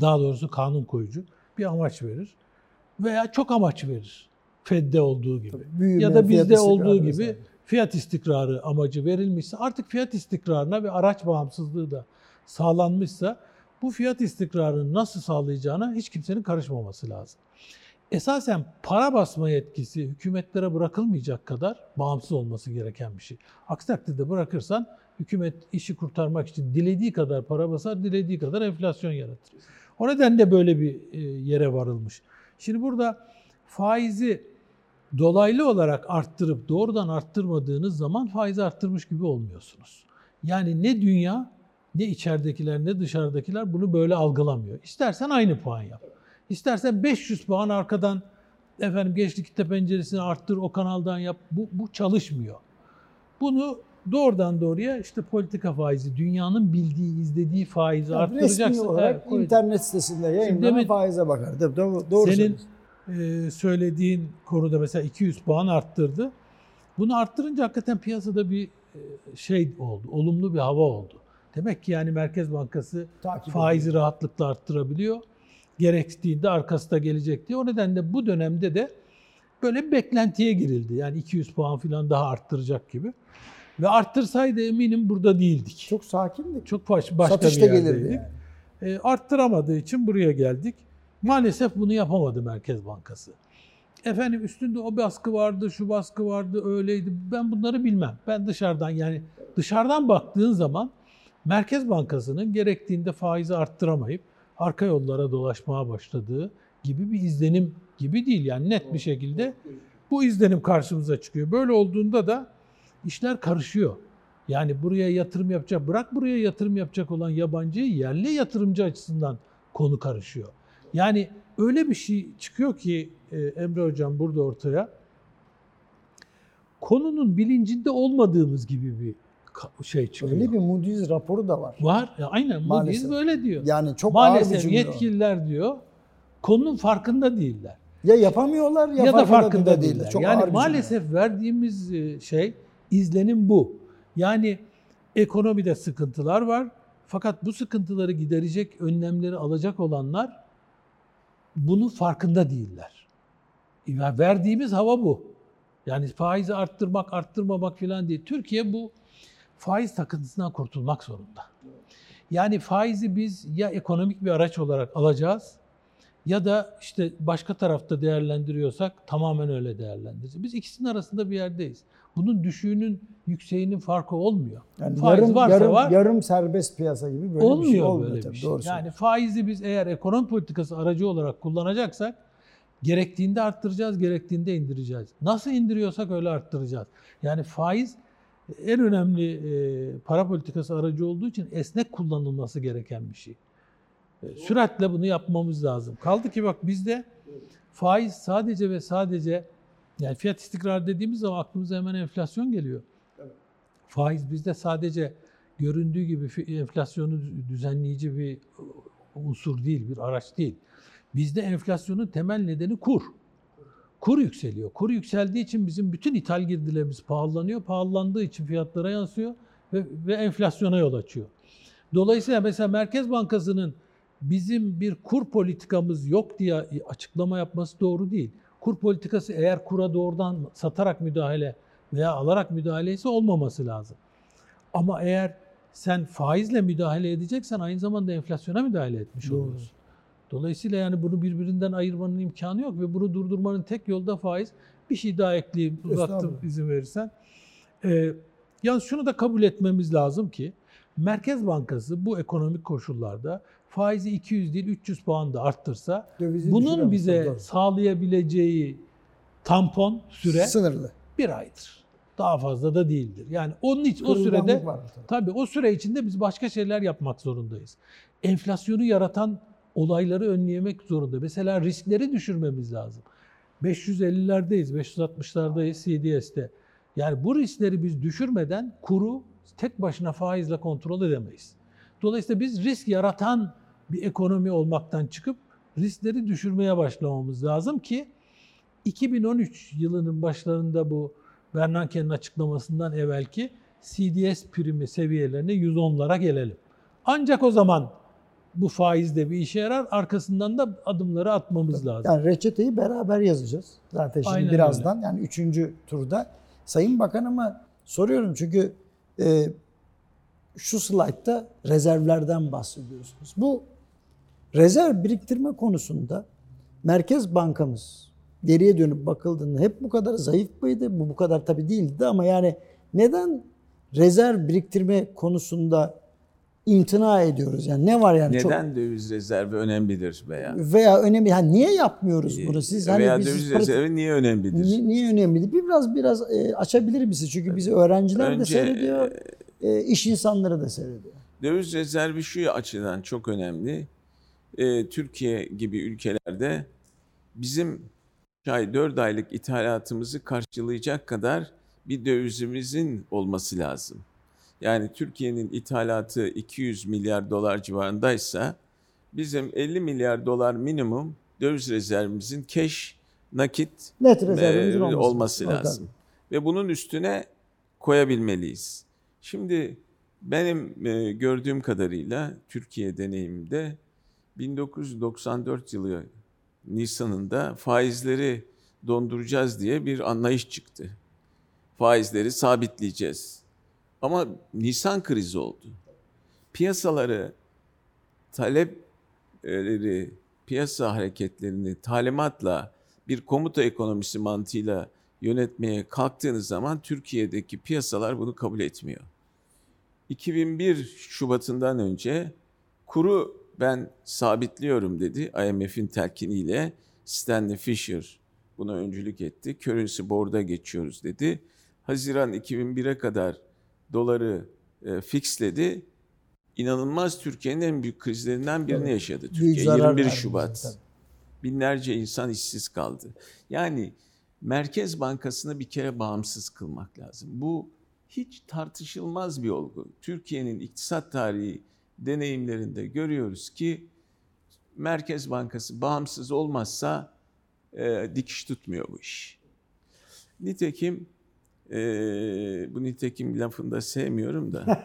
Daha doğrusu kanun koyucu bir amaç verir. Veya çok amaç verir. Fed'de olduğu gibi büyüme, ya da bizde olduğu gibi yani. Fiyat istikrarı amacı verilmişse artık fiyat istikrarına ve araç bağımsızlığı da sağlanmışsa bu fiyat istikrarını nasıl sağlayacağına hiç kimsenin karışmaması lazım. Esasen para basma yetkisi hükümetlere bırakılmayacak kadar bağımsız olması gereken bir şey. Aksi takdirde bırakırsan hükümet işi kurtarmak için dilediği kadar para basar, dilediği kadar enflasyon yaratır. O nedenle böyle bir yere varılmış. Şimdi burada faizi dolaylı olarak arttırıp doğrudan arttırmadığınız zaman faizi arttırmış gibi olmuyorsunuz. Yani ne dünya, ne içeridekiler, ne dışarıdakiler bunu böyle algılamıyor. İstersen aynı puan yap. İstersen beş yüz puan arkadan efendim gençlik kitle penceresini arttır, o kanaldan yap. Bu, bu çalışmıyor. Bunu doğrudan doğruya işte politika faizi, dünyanın bildiği, izlediği faizi yani arttıracaksın. Resmi olarak evet, internet sitesinde yayınlanan faize bakar. Doğru senin Ee, söylediğin konuda mesela iki yüz puan arttırdı. Bunu arttırınca hakikaten piyasada bir şey oldu, olumlu bir hava oldu. Demek ki yani Merkez Bankası takip faizi ediyor. Rahatlıkla arttırabiliyor. Gerektiğinde arkası da gelecek diye. O nedenle bu dönemde de böyle beklentiye girildi. Yani iki yüz puan falan daha arttıracak gibi. Ve arttırsaydı eminim burada değildik. Çok sakindik. Çok baş, başka satışta bir yerdeydik. Yani. Ee, arttıramadığı için buraya geldik. Maalesef bunu yapamadı Merkez Bankası. Efendim üstünde o baskı vardı, şu baskı vardı, öyleydi. Ben bunları bilmem. Ben dışarıdan yani dışarıdan baktığın zaman Merkez Bankası'nın gerektiğinde faizi arttıramayıp arka yollara dolaşmaya başladığı gibi bir izlenim gibi değil. Yani net bir şekilde bu izlenim karşımıza çıkıyor. Böyle olduğunda da işler karışıyor. Yani buraya yatırım yapacak, bırak buraya yatırım yapacak olan yabancı, yerli yatırımcı açısından konu karışıyor. Yani öyle bir şey çıkıyor ki Emre Hocam burada ortaya. konunun bilincinde olmadığımız gibi bir şey çıkıyor. Öyle bir Moody's raporu da var. Var. Ya aynen. Maalesef. Moody's böyle diyor. Yani çok maalesef ağır bir cümle. Yetkililer o. diyor, konunun farkında değiller. Ya yapamıyorlar ya, ya farkında da farkında değiller. değiller. Çok yani ağır maalesef cümle. Verdiğimiz şey, izlenim bu. Yani ekonomide sıkıntılar var. Fakat bu sıkıntıları giderecek önlemleri alacak olanlar bunun farkında değiller. Yani verdiğimiz hava bu. Yani faizi arttırmak, arttırmamak falan değil. Türkiye bu faiz takıntısından kurtulmak zorunda. Yani faizi biz ya ekonomik bir araç olarak alacağız ya da işte başka tarafta değerlendiriyorsak tamamen öyle değerlendireceğiz. Biz ikisinin arasında bir yerdeyiz. Bunun düşüğünün, yükseğinin farkı olmuyor. Yani faiz yarım, varsa yarım, var. Yarım serbest piyasa gibi böyle olmuyor bir şey olmuyor. Böyle bir şey. Doğru. Yani faizi biz eğer ekonomi politikası aracı olarak kullanacaksak gerektiğinde arttıracağız, gerektiğinde indireceğiz. Nasıl indiriyorsak öyle arttıracağız. Yani faiz en önemli e, para politikası aracı olduğu için esnek kullanılması gereken bir şey. E, süratle bunu yapmamız lazım. Kaldı ki bak bizde faiz sadece ve sadece yani fiyat istikrarı dediğimiz zaman aklımıza hemen enflasyon geliyor. Faiz bizde sadece göründüğü gibi enflasyonu düzenleyici bir unsur değil, bir araç değil. Bizde enflasyonun temel nedeni kur. Kur yükseliyor. Kur yükseldiği için bizim bütün ithal girdilerimiz pahalanıyor. Pahalandığı için fiyatlara yansıyor ve, ve enflasyona yol açıyor. Dolayısıyla mesela Merkez Bankası'nın bizim bir kur politikamız yok diye açıklama yapması doğru değil. Kur politikası eğer kura doğrudan satarak müdahale veya alarak müdahale ise olmaması lazım. Ama eğer sen faizle müdahale edeceksen aynı zamanda enflasyona müdahale etmiş olursun. Dolayısıyla yani bunu birbirinden ayırmanın imkanı yok ve bunu durdurmanın tek yolu da faiz. Bir şey daha ekleyeyim, uzattım izin verirsen. Ee, yalnız şunu da kabul etmemiz lazım ki Merkez Bankası bu ekonomik koşullarda faizi iki yüz değil üç yüz puan da arttırsa dövizi bunun bize doğru. sağlayabileceği tampon süre sınırlı. Bir aydır. Daha fazla da değildir. Yani onun için o sürede tabii o süre içinde biz başka şeyler yapmak zorundayız. Enflasyonu yaratan olayları önleyemek zorunda. Mesela riskleri düşürmemiz lazım. beş yüz ellilerdeyiz, beş yüz altmışlardayız C D S'te. Yani bu riskleri biz düşürmeden kuru tek başına faizle kontrol edemeyiz. Dolayısıyla biz risk yaratan bir ekonomi olmaktan çıkıp riskleri düşürmeye başlamamız lazım ki iki bin on üç yılının başlarında bu Bernanke'nin açıklamasından evvelki C D S primi seviyelerine yüz onlara gelelim. Ancak o zaman bu faiz de bir işe yarar. Arkasından da adımları atmamız lazım. Yani reçeteyi beraber yazacağız. Zaten şimdi aynen birazdan öyle. Yani üçüncü turda. Sayın Bakanıma soruyorum çünkü e, şu slaytta rezervlerden bahsediyorsunuz. Bu rezerv biriktirme konusunda Merkez Bankamız geriye dönüp bakıldığında hep bu kadar zayıf mıydı? Bu bu kadar tabii değildi ama yani neden rezerv biriktirme konusunda imtina ediyoruz yani ne var yani neden çok... döviz rezervi önemlidir veya veya önemli yani niye yapmıyoruz bunu siz hani veya biz döviz parası... rezervi niye önemlidir niye, niye önemlidir biraz biraz açabilir misiniz çünkü bizi öğrenciler Önce, de seyrediyor e, iş insanları da seyrediyor. Döviz rezervi şu açıdan çok önemli e, Türkiye gibi ülkelerde bizim üç ay dört aylık ithalatımızı karşılayacak kadar bir dövizimizin olması lazım. Yani Türkiye'nin ithalatı iki yüz milyar dolar civarındaysa bizim elli milyar dolar minimum döviz rezervimizin keş, nakit net rezervimizin olması, olması lazım. Orada. Ve bunun üstüne koyabilmeliyiz. Şimdi benim gördüğüm kadarıyla Türkiye deneyimimde bin dokuz yüz doksan dört yılı Nisan'ında faizleri donduracağız diye bir anlayış çıktı. Faizleri sabitleyeceğiz. Ama Nisan krizi oldu. Piyasaları, talepleri, piyasa hareketlerini talimatla bir komuta ekonomisi mantığıyla yönetmeye kalktığınız zaman Türkiye'deki piyasalar bunu kabul etmiyor. iki bin bir Şubat'ından önce kuru ben sabitliyorum dedi I M F'in telkiniyle Stanley Fischer buna öncülük etti. Currency Board'a geçiyoruz dedi. Haziran iki bin bire kadar doları e, fixledi. İnanılmaz Türkiye'nin en büyük krizlerinden birini evet. yaşadı. Türkiye yirmi bir Şubat. Binlerce insan işsiz kaldı. Yani Merkez Bankası'nı bir kere bağımsız kılmak lazım. Bu hiç tartışılmaz bir olgu. Türkiye'nin iktisat tarihi deneyimlerinde görüyoruz ki Merkez Bankası bağımsız olmazsa e, dikiş tutmuyor bu iş. Nitekim e, bu nitekim lafını da sevmiyorum da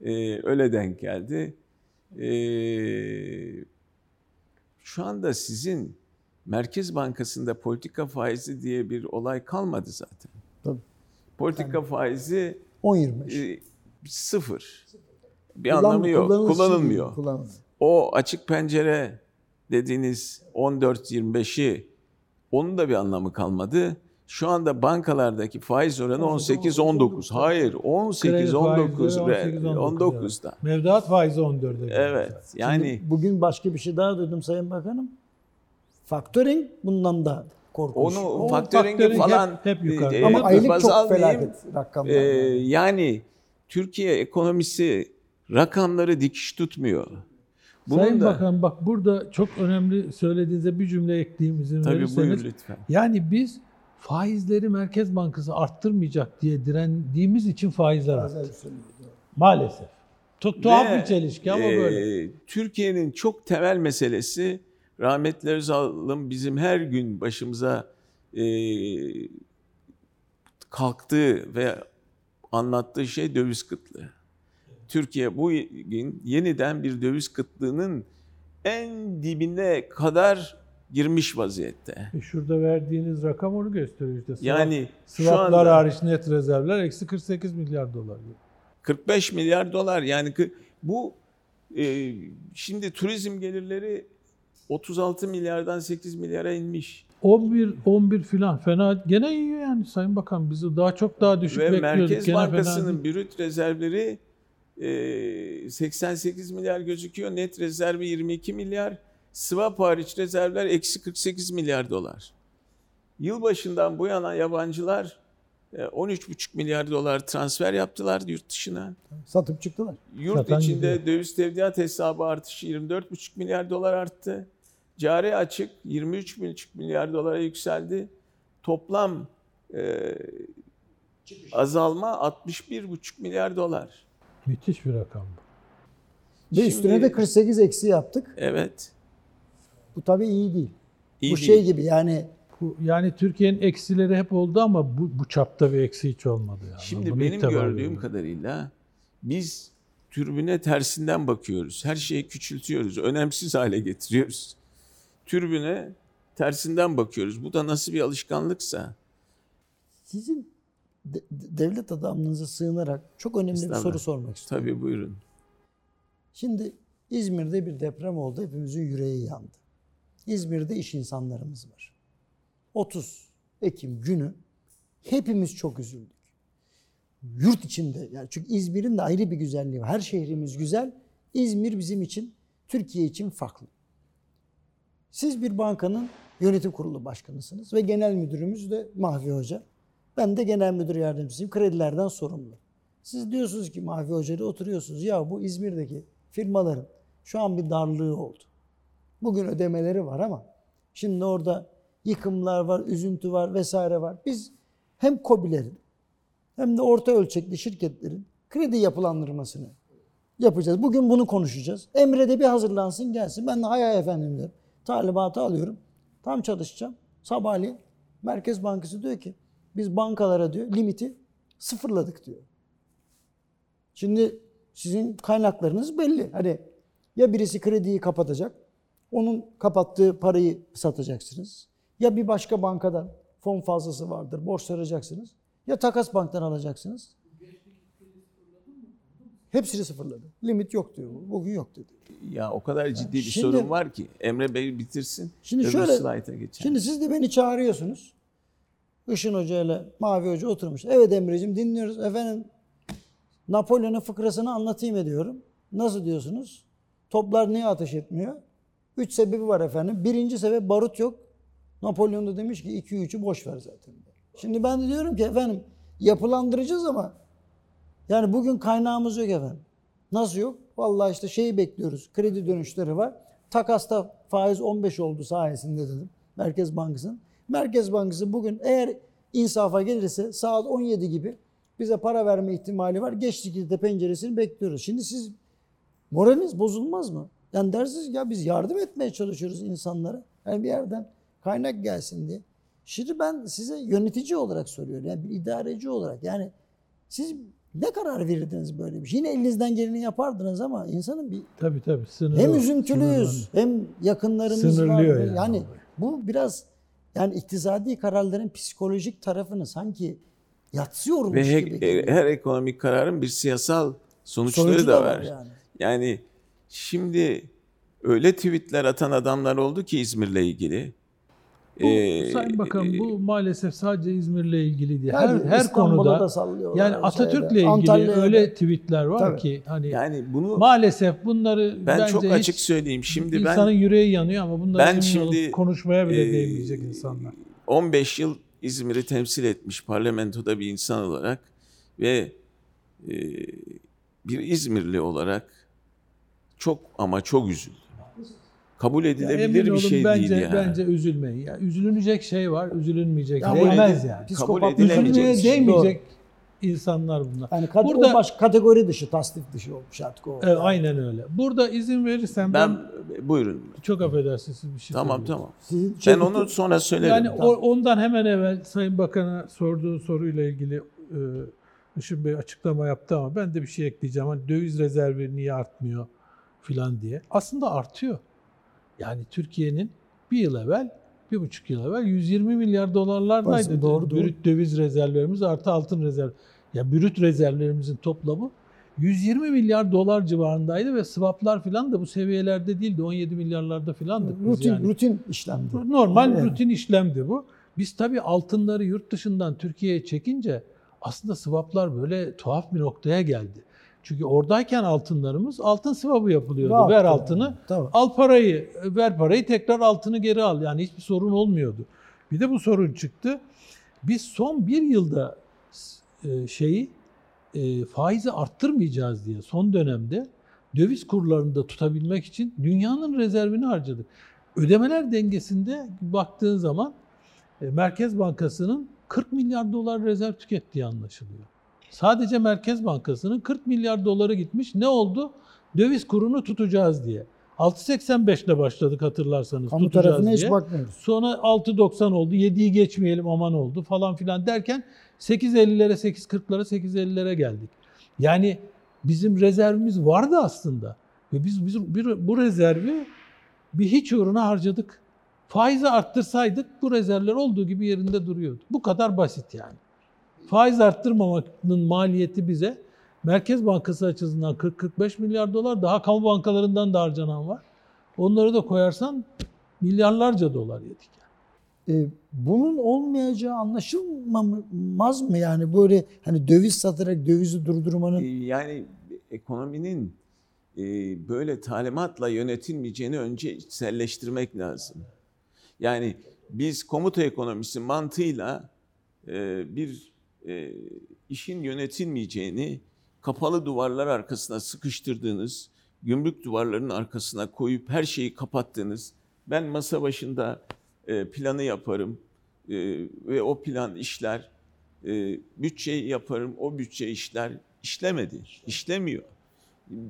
e, öyle denk geldi. E, şu anda sizin Merkez Bankası'nda politika faizi diye bir olay kalmadı zaten. Tabii. Politika yani, faizi on yirmi beş. E, sıfır. Bir Kullan, anlamı yok. Kullanılmıyor. Kullanılmıyor. O açık pencere dediğiniz on dört yirmi beşi, onun da bir anlamı kalmadı. Şu anda bankalardaki faiz oranı on sekiz on dokuz. Hayır, on sekiz on dokuz on dokuzda. Mevduat faizi on dörde. Evet. Şimdi yani bugün başka bir şey daha dedim Sayın Bakanım. Faktörün bundan da korkunç. Onu faktörün falan hep, hep yukarı. E, Ama aylık çok felaket rakamlar. E, yani Türkiye ekonomisi rakamları dikiş tutmuyor. Bunun Sayın da... Bakan bak burada çok önemli söylediğinize bir cümle ekleyeyim izin Tabii verirseniz. Buyur, lütfen. Yani biz faizleri Merkez Bankası arttırmayacak diye direndiğimiz için faizler arttı. Maalesef. Çok tuhaf Ve, bir çelişki ama e, böyle. Türkiye'nin çok temel meselesi, rahmetli Özal'ın bizim her gün başımıza e, kalktığı ve anlattığı şey döviz kıtlığı. Türkiye bu gün yeniden bir döviz kıtlığının en dibine kadar girmiş vaziyette. E şurada verdiğiniz rakam onu gösteriyor işte. Swap, yani swaplar hariç net rezervler eksi kırk sekiz milyar dolar. kırk beş milyar dolar yani bu e, şimdi turizm gelirleri otuz altı milyardan sekiz milyara inmiş. on bir on bir filan fena gene iyi yani Sayın Bakan bizi daha çok daha düşük Ve bekliyorduk. Ve Merkez gene Bankası'nın brüt rezervleri seksen sekiz milyar gözüküyor. Net rezervi yirmi iki milyar. Swap hariç rezervler eksi kırk sekiz milyar dolar. Yılbaşından bu yana yabancılar on üç buçuk milyar dolar transfer yaptılar yurt dışına. Satıp çıktılar. Yurt Satan içinde gidiyor. Döviz tevdiat hesabı artışı yirmi dört buçuk milyar dolar arttı. Cari açık yirmi üç buçuk milyar dolara yükseldi. Toplam e, azalma altmış bir buçuk milyar dolar. Müthiş bir rakam bu. Ve Şimdi, üstüne de kırk sekiz eksi yaptık. Evet. Bu tabii iyi değil. İyi bu değil. Şey gibi yani. Bu, yani Türkiye'nin eksileri hep oldu ama bu, bu çapta bir eksi hiç olmadı. Yani. Şimdi Bunu benim gördüğüm yani. kadarıyla biz türbüne tersinden bakıyoruz. Her şeyi küçültüyoruz. Önemsiz hale getiriyoruz. Türbüne tersinden bakıyoruz. Bu da nasıl bir alışkanlıksa. Sizin devlet adamlığınıza sığınarak çok önemli bir soru sormak istiyorum. Tabii buyurun. Şimdi İzmir'de bir deprem oldu. Hepimizin yüreği yandı. İzmir'de iş insanlarımız var. otuz Ekim günü hepimiz çok üzüldük. Yurt içinde yani çünkü İzmir'in de ayrı bir güzelliği var. Her şehrimiz güzel. İzmir bizim için, Türkiye için farklı. Siz bir bankanın yönetim kurulu başkanısınız ve genel müdürümüz de Mahfi Hoca. Ben de genel müdür yardımcısıyım. Kredilerden sorumlu. Siz diyorsunuz ki Mahfi Hoca'yla oturuyorsunuz. Ya bu İzmir'deki firmaların şu an bir darlığı oldu. Bugün ödemeleri var ama şimdi orada yıkımlar var, üzüntü var vesaire var. Biz hem KOBİ'lerin hem de orta ölçekli şirketlerin kredi yapılandırmasını yapacağız. Bugün bunu konuşacağız. Emre de bir hazırlansın gelsin. Ben de hay hay efendim derim. Talimatı alıyorum. Tam çalışacağım. Sabahleyin Merkez Bankası diyor ki biz bankalara diyor limiti sıfırladık diyor. Şimdi sizin kaynaklarınız belli. Hani ya birisi krediyi kapatacak, onun kapattığı parayı satacaksınız. Ya bir başka bankadan fon fazlası vardır, borçlanacaksınız. Ya Takas Bank'tan alacaksınız. Hepsini sıfırladı. Limit yok diyor. Bugün yok dedi. Ya o kadar ciddi yani bir şimdi, sorun var ki Emre Bey bitirsin. Şimdi şöyle. Şimdi siz de beni çağırıyorsunuz. Işın Hoca ile Mahfi Hoca oturmuş. Evet Emre'cim dinliyoruz. Efendim Napolyon'un fıkrasını anlatayım ediyorum. Nasıl diyorsunuz? Toplar niye ateş etmiyor? Üç sebebi var efendim. Birinci sebep barut yok. Napolyon da demiş ki iki üçü boş ver zaten. Şimdi ben de diyorum ki efendim yapılandıracağız ama yani bugün kaynağımız yok efendim. Nasıl yok? Vallahi işte şeyi bekliyoruz. Kredi dönüşleri var. Takasta faiz on beş oldu sayesinde dedim. Merkez Bankası'nın. Merkez Bankası bugün eğer insafa gelirse saat on yedi gibi bize para verme ihtimali var. Geçtikçe de penceresini bekliyoruz. Şimdi siz moraliniz bozulmaz mı? Yani dersiniz ya biz yardım etmeye çalışıyoruz insanlara. Yani bir yerden kaynak gelsin diye. Şimdi ben size yönetici olarak soruyorum. Yani bir idareci olarak. Yani siz ne karar verirdiniz böyle bir şey? Yine elinizden geleni yapardınız ama insanın bir... Tabii tabii. Sınırlı, hem üzüntülüyüz sınırlı. Hem yakınlarımız var. Yani. yani bu biraz yani iktisadi kararların psikolojik tarafını sanki yatsıyormuş Ve gibi. Her, her ekonomik kararın bir siyasal sonuçları Sonucu da, da var. var yani. yani şimdi öyle tweetler atan adamlar oldu ki İzmir'le ilgili. Bu, ee, Sayın Bakan bu maalesef sadece İzmir'le ilgili değil. Her her İstanbul'da konuda yani Atatürk'le şeyde, ilgili Antalya'da. Öyle tweetler var Tabii. ki hani yani bunu, maalesef bunları ben bence çok açık söyleyeyim. Şimdi insanın ben, yüreği yanıyor ama bunları şimdi, konuşmaya bile e, değmeyecek insanlar. on beş yıl İzmir'i temsil etmiş parlamentoda bir insan olarak ve e, bir İzmirli olarak çok ama çok üzüldüm. Kabul edilebilir bir şey bence, değil yani. Bence üzülmeyin. Ya, üzülünecek şey var, üzülünmeyecek. Ya, değmez yani. Psikopat üzülmeye değmeyecek insanlar bunlar. Yani kat- burada başka kategori dışı, tasnif dışı olmuş artık o. E, yani. Aynen öyle. Burada izin verirsen ben, ben buyurun. Çok affedersiniz siz bir şey. Tamam tamam. Sizin ben onu sonra söylerim. Yani tamam. Ondan hemen evvel Sayın Bakan'a sorduğu soruyla ilgili Işın Bey açıklama yaptı ama ben de bir şey ekleyeceğim. Hani döviz rezervi niye artmıyor filan diye. Aslında artıyor. Yani Türkiye'nin bir yıl evvel, bir buçuk yıl evvel yüz yirmi milyar dolarlardaydı. Doğru, doğru. Brüt döviz rezervlerimiz artı altın rezerv. Yani brüt rezervlerimizin toplamı yüz yirmi milyar dolar civarındaydı ve swaplar filan da bu seviyelerde değildi. on yedi milyarlarda filandı. Rutin, yani. rutin işlemdi. Normal yani. rutin işlemdi bu. Biz tabii altınları yurt dışından Türkiye'ye çekince aslında swaplar böyle tuhaf bir noktaya geldi. Çünkü oradayken altınlarımız altın swap'ı yapılıyordu. Rahat, ver altını, yani. Tamam. al parayı, ver parayı, tekrar altını geri al. Yani hiçbir sorun olmuyordu. Bir de bu sorun çıktı. Biz son bir yılda şeyi faizi arttırmayacağız diye son dönemde döviz kurlarını da tutabilmek için dünyanın rezervini harcadık. Ödemeler dengesinde baktığın zaman Merkez Bankası'nın kırk milyar dolar rezerv tükettiği anlaşılıyor. Sadece Merkez Bankası'nın kırk milyar doları gitmiş. Ne oldu? Döviz kurunu tutacağız diye. altı seksen beşle başladık hatırlarsanız. Kamu tarafına hiç bakmıyoruz. Sonra altı doksan oldu. yediyi geçmeyelim aman oldu falan filan derken sekiz ellilere, sekiz kırklara, sekiz ellilere geldik. Yani bizim rezervimiz vardı aslında. Ve biz, biz bir, bu rezervi bir hiç uğruna harcadık. Faizi arttırsaydık bu rezervler olduğu gibi yerinde duruyordu. Bu kadar basit yani. Faiz arttırmamanın maliyeti bize Merkez Bankası açısından kırk kırk beş milyar dolar, daha kamu bankalarından da harcanan var. Onları da koyarsan milyarlarca dolar yedik. Yani. E, bunun olmayacağı anlaşılmaz mı? Yani böyle hani döviz satarak dövizi durdurmanın... E, yani ekonominin e, böyle talimatla yönetilmeyeceğini önce içselleştirmek lazım. Yani biz komuta ekonomisi mantığıyla e, bir... E, işin yönetilmeyeceğini, kapalı duvarlar arkasına sıkıştırdığınız, gümrük duvarlarının arkasına koyup her şeyi kapattığınız, ben masa başında e, planı yaparım e, ve o plan işler, e, bütçeyi yaparım, o bütçe işler, işlemedi, işlemiyor.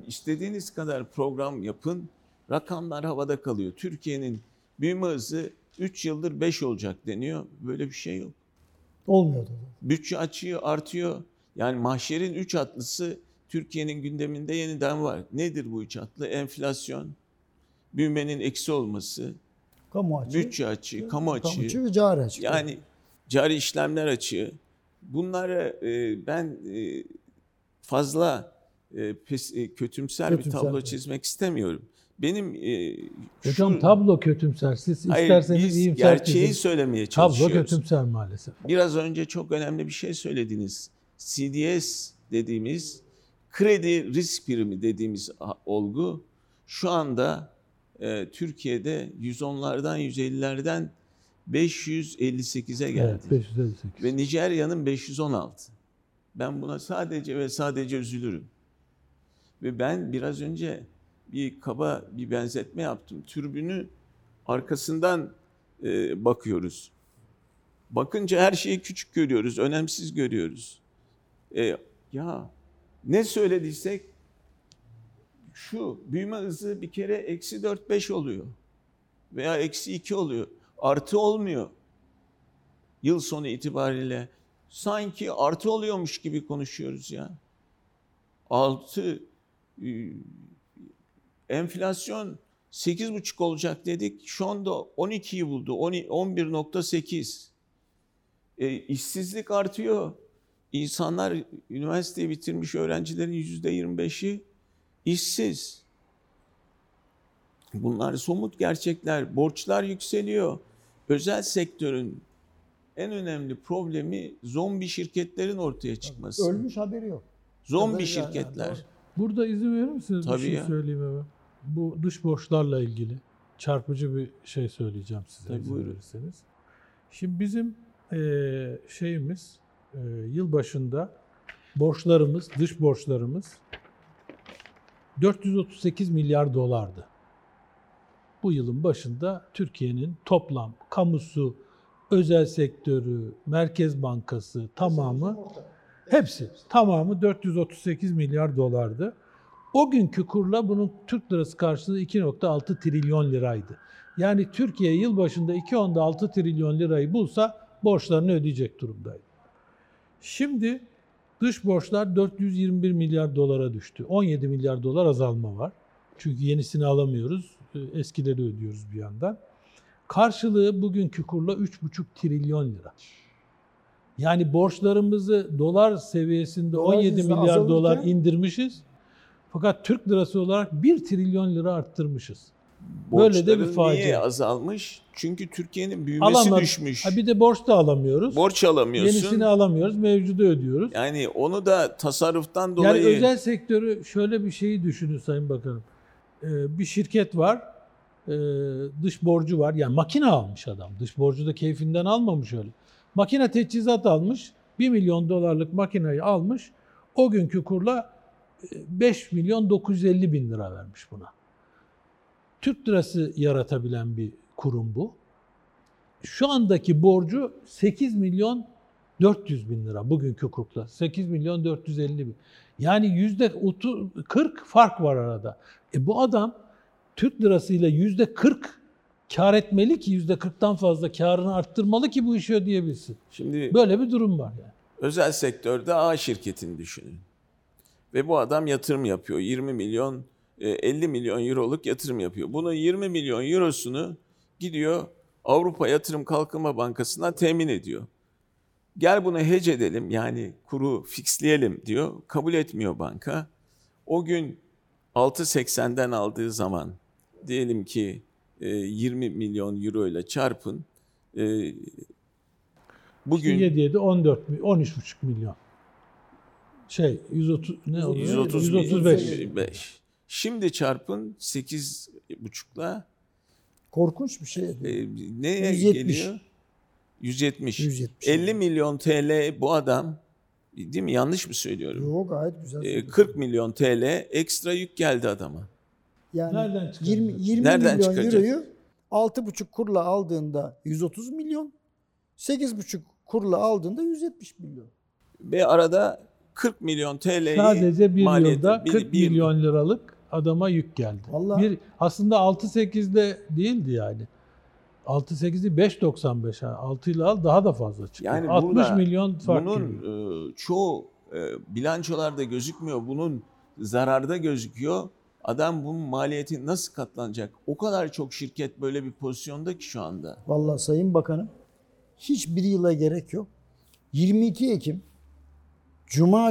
İstediğiniz kadar program yapın, rakamlar havada kalıyor. Türkiye'nin büyüme hızı üç yıldır beş olacak deniyor, böyle bir şey yok. Olmuyordu. Bütçe açığı artıyor. Yani mahşerin üç atlısı Türkiye'nin gündeminde yeniden var. Nedir bu üç atlı? Enflasyon, büyümenin eksi olması, kamu açığı, bütçe açığı, kamu açığı, kamu açığı ve cari açığı. Yani cari işlemler açığı. Bunlara e, ben e, fazla e, pes, e, kötümser, kötümser bir tablo mi? çizmek istemiyorum. Benim e, şu... Hocam tablo kötümser. Siz Hayır, isterseniz iyimser. Gerçeği çizim. Söylemeye çalışıyoruz. Tablo kötümser maalesef. Biraz önce çok önemli bir şey söylediniz. C D S dediğimiz kredi risk primi dediğimiz olgu şu anda e, Türkiye'de yüz onlardan yüz ellilerden beş yüz elli sekize geldi. Evet, beş yüz elli sekiz. Ve Nijerya'nın beş yüz on altı. Ben buna sadece ve sadece üzülürüm. Ve ben biraz önce bir kaba bir benzetme yaptım. Türbünü arkasından e, bakıyoruz. Bakınca her şeyi küçük görüyoruz, önemsiz görüyoruz. E, ya ne söylediysek şu, büyüme hızı bir kere eksi dört beş oluyor veya eksi iki oluyor. Artı olmuyor. Yıl sonu itibariyle sanki artı oluyormuş gibi konuşuyoruz ya. Altı, enflasyon sekiz buçuk olacak dedik. Şu anda on ikiyi buldu. on bir nokta sekiz. E, işsizlik artıyor. İnsanlar, üniversiteyi bitirmiş öğrencilerin yüzde yirmi beşi işsiz. Bunlar somut gerçekler. Borçlar yükseliyor. Özel sektörün en önemli problemi zombi şirketlerin ortaya çıkması. Ölmüş haberi yok. Zombi ya, şirketler. Yani. Burada izin verir misiniz? Tabii bir şey ya. söyleyeyim hemen. Bu dış borçlarla ilgili çarpıcı bir şey söyleyeceğim size. Tabii, izin verirseniz. Şimdi bizim e, şeyimiz e, yılbaşında borçlarımız, dış borçlarımız dört yüz otuz sekiz milyar dolardı. Bu yılın başında Türkiye'nin toplam kamusu, özel sektörü, Merkez Bankası tamamı, hepsi tamamı dört yüz otuz sekiz milyar dolardı. O günkü kurla bunun Türk lirası karşılığı iki virgül altı trilyon liraydı. Yani Türkiye yıl başında iki virgül altı trilyon lirayı bulsa borçlarını ödeyecek durumdaydı. Şimdi dış borçlar dört yüz yirmi bir milyar dolara düştü. on yedi milyar dolar azalma var. Çünkü yenisini alamıyoruz, eskileri ödüyoruz bir yandan. Karşılığı bugünkü kurla üç virgül beş trilyon lira. Yani borçlarımızı dolar seviyesinde dolar on yedi milyar dolar indirmişiz. Fakat Türk lirası olarak bir trilyon lira arttırmışız. Borçların böyle de bir facia. Niye azalmış? Çünkü Türkiye'nin büyümesi Alamaz. düşmüş. Ha, bir de borç da alamıyoruz. Borç alamıyorsun. Yenisini alamıyoruz, mevcudu ödüyoruz. Yani onu da tasarruftan dolayı... Yani özel sektörü şöyle bir şeyi düşünün Sayın Bakanım. Ee, bir şirket var, e, dış borcu var. Yani makine almış adam. Dış borcu da keyfinden almamış öyle. Makine teçhizat almış, bir milyon dolarlık makineyi almış. O günkü kurla beş milyon dokuz yüz elli bin lira vermiş buna. Türk lirası yaratabilen bir kurum bu. Şu andaki borcu sekiz milyon dört yüz bin lira bugünkü kurla. sekiz milyon dört yüz elli bin. Yani yüzde kırk fark var arada. E bu adam Türk lirasıyla yüzde kırk kar etmeli ki yüzde kırktan fazla karını arttırmalı ki bu işi ödeyebilsin. Şimdi böyle bir durum var yani. Özel sektörde A şirketini düşünün. Ve bu adam yatırım yapıyor. yirmi milyon, elli milyon euroluk yatırım yapıyor. Bunun yirmi milyon eurosunu gidiyor Avrupa Yatırım Kalkınma Bankası'na temin ediyor. Gel bunu hedge edelim, yani kuru fixleyelim diyor. Kabul etmiyor banka. O gün altı seksen'den aldığı zaman diyelim ki yirmi milyon euro ile çarpın. Bugün yedi'de on dört on üç virgül beş milyon. Şey yüz otuz ne oluyor? yüz otuz beş. Şimdi çarpın sekiz buçuk'la korkunç bir şey. E, neye yüz yetmiş. Geliyor? yüz yetmiş. yüz yetmiş. elli milyon T L bu adam, değil mi? Yanlış mı söylüyorum? Yok, gayet güzel. E, kırk milyon T L ekstra yük geldi adama. Yani nereden yirmi, yirmi nereden milyon çıkacak? Euroyu altı buçuk kurla aldığında yüz otuz milyon, sekiz buçuk kurla aldığında yüz yetmiş milyon. Ve arada kırk milyon T L'yi sadece bir yılda kırk milyon liralık adama yük geldi. Vallahi. Bir, aslında altı sekiz'de değildi yani. altı sekizi beş doksan beş, yani altı ile al daha da fazla çıktı. Yani altmış milyon fark. Bunun e, çoğu e, bilançolarda gözükmüyor. Bunun zararda gözüküyor. Adam bunun maliyeti nasıl katlanacak? O kadar çok şirket böyle bir pozisyonda ki şu anda. Vallahi Sayın Bakanım, hiçbir yıla gerek yok. yirmi iki Ekim Cuma,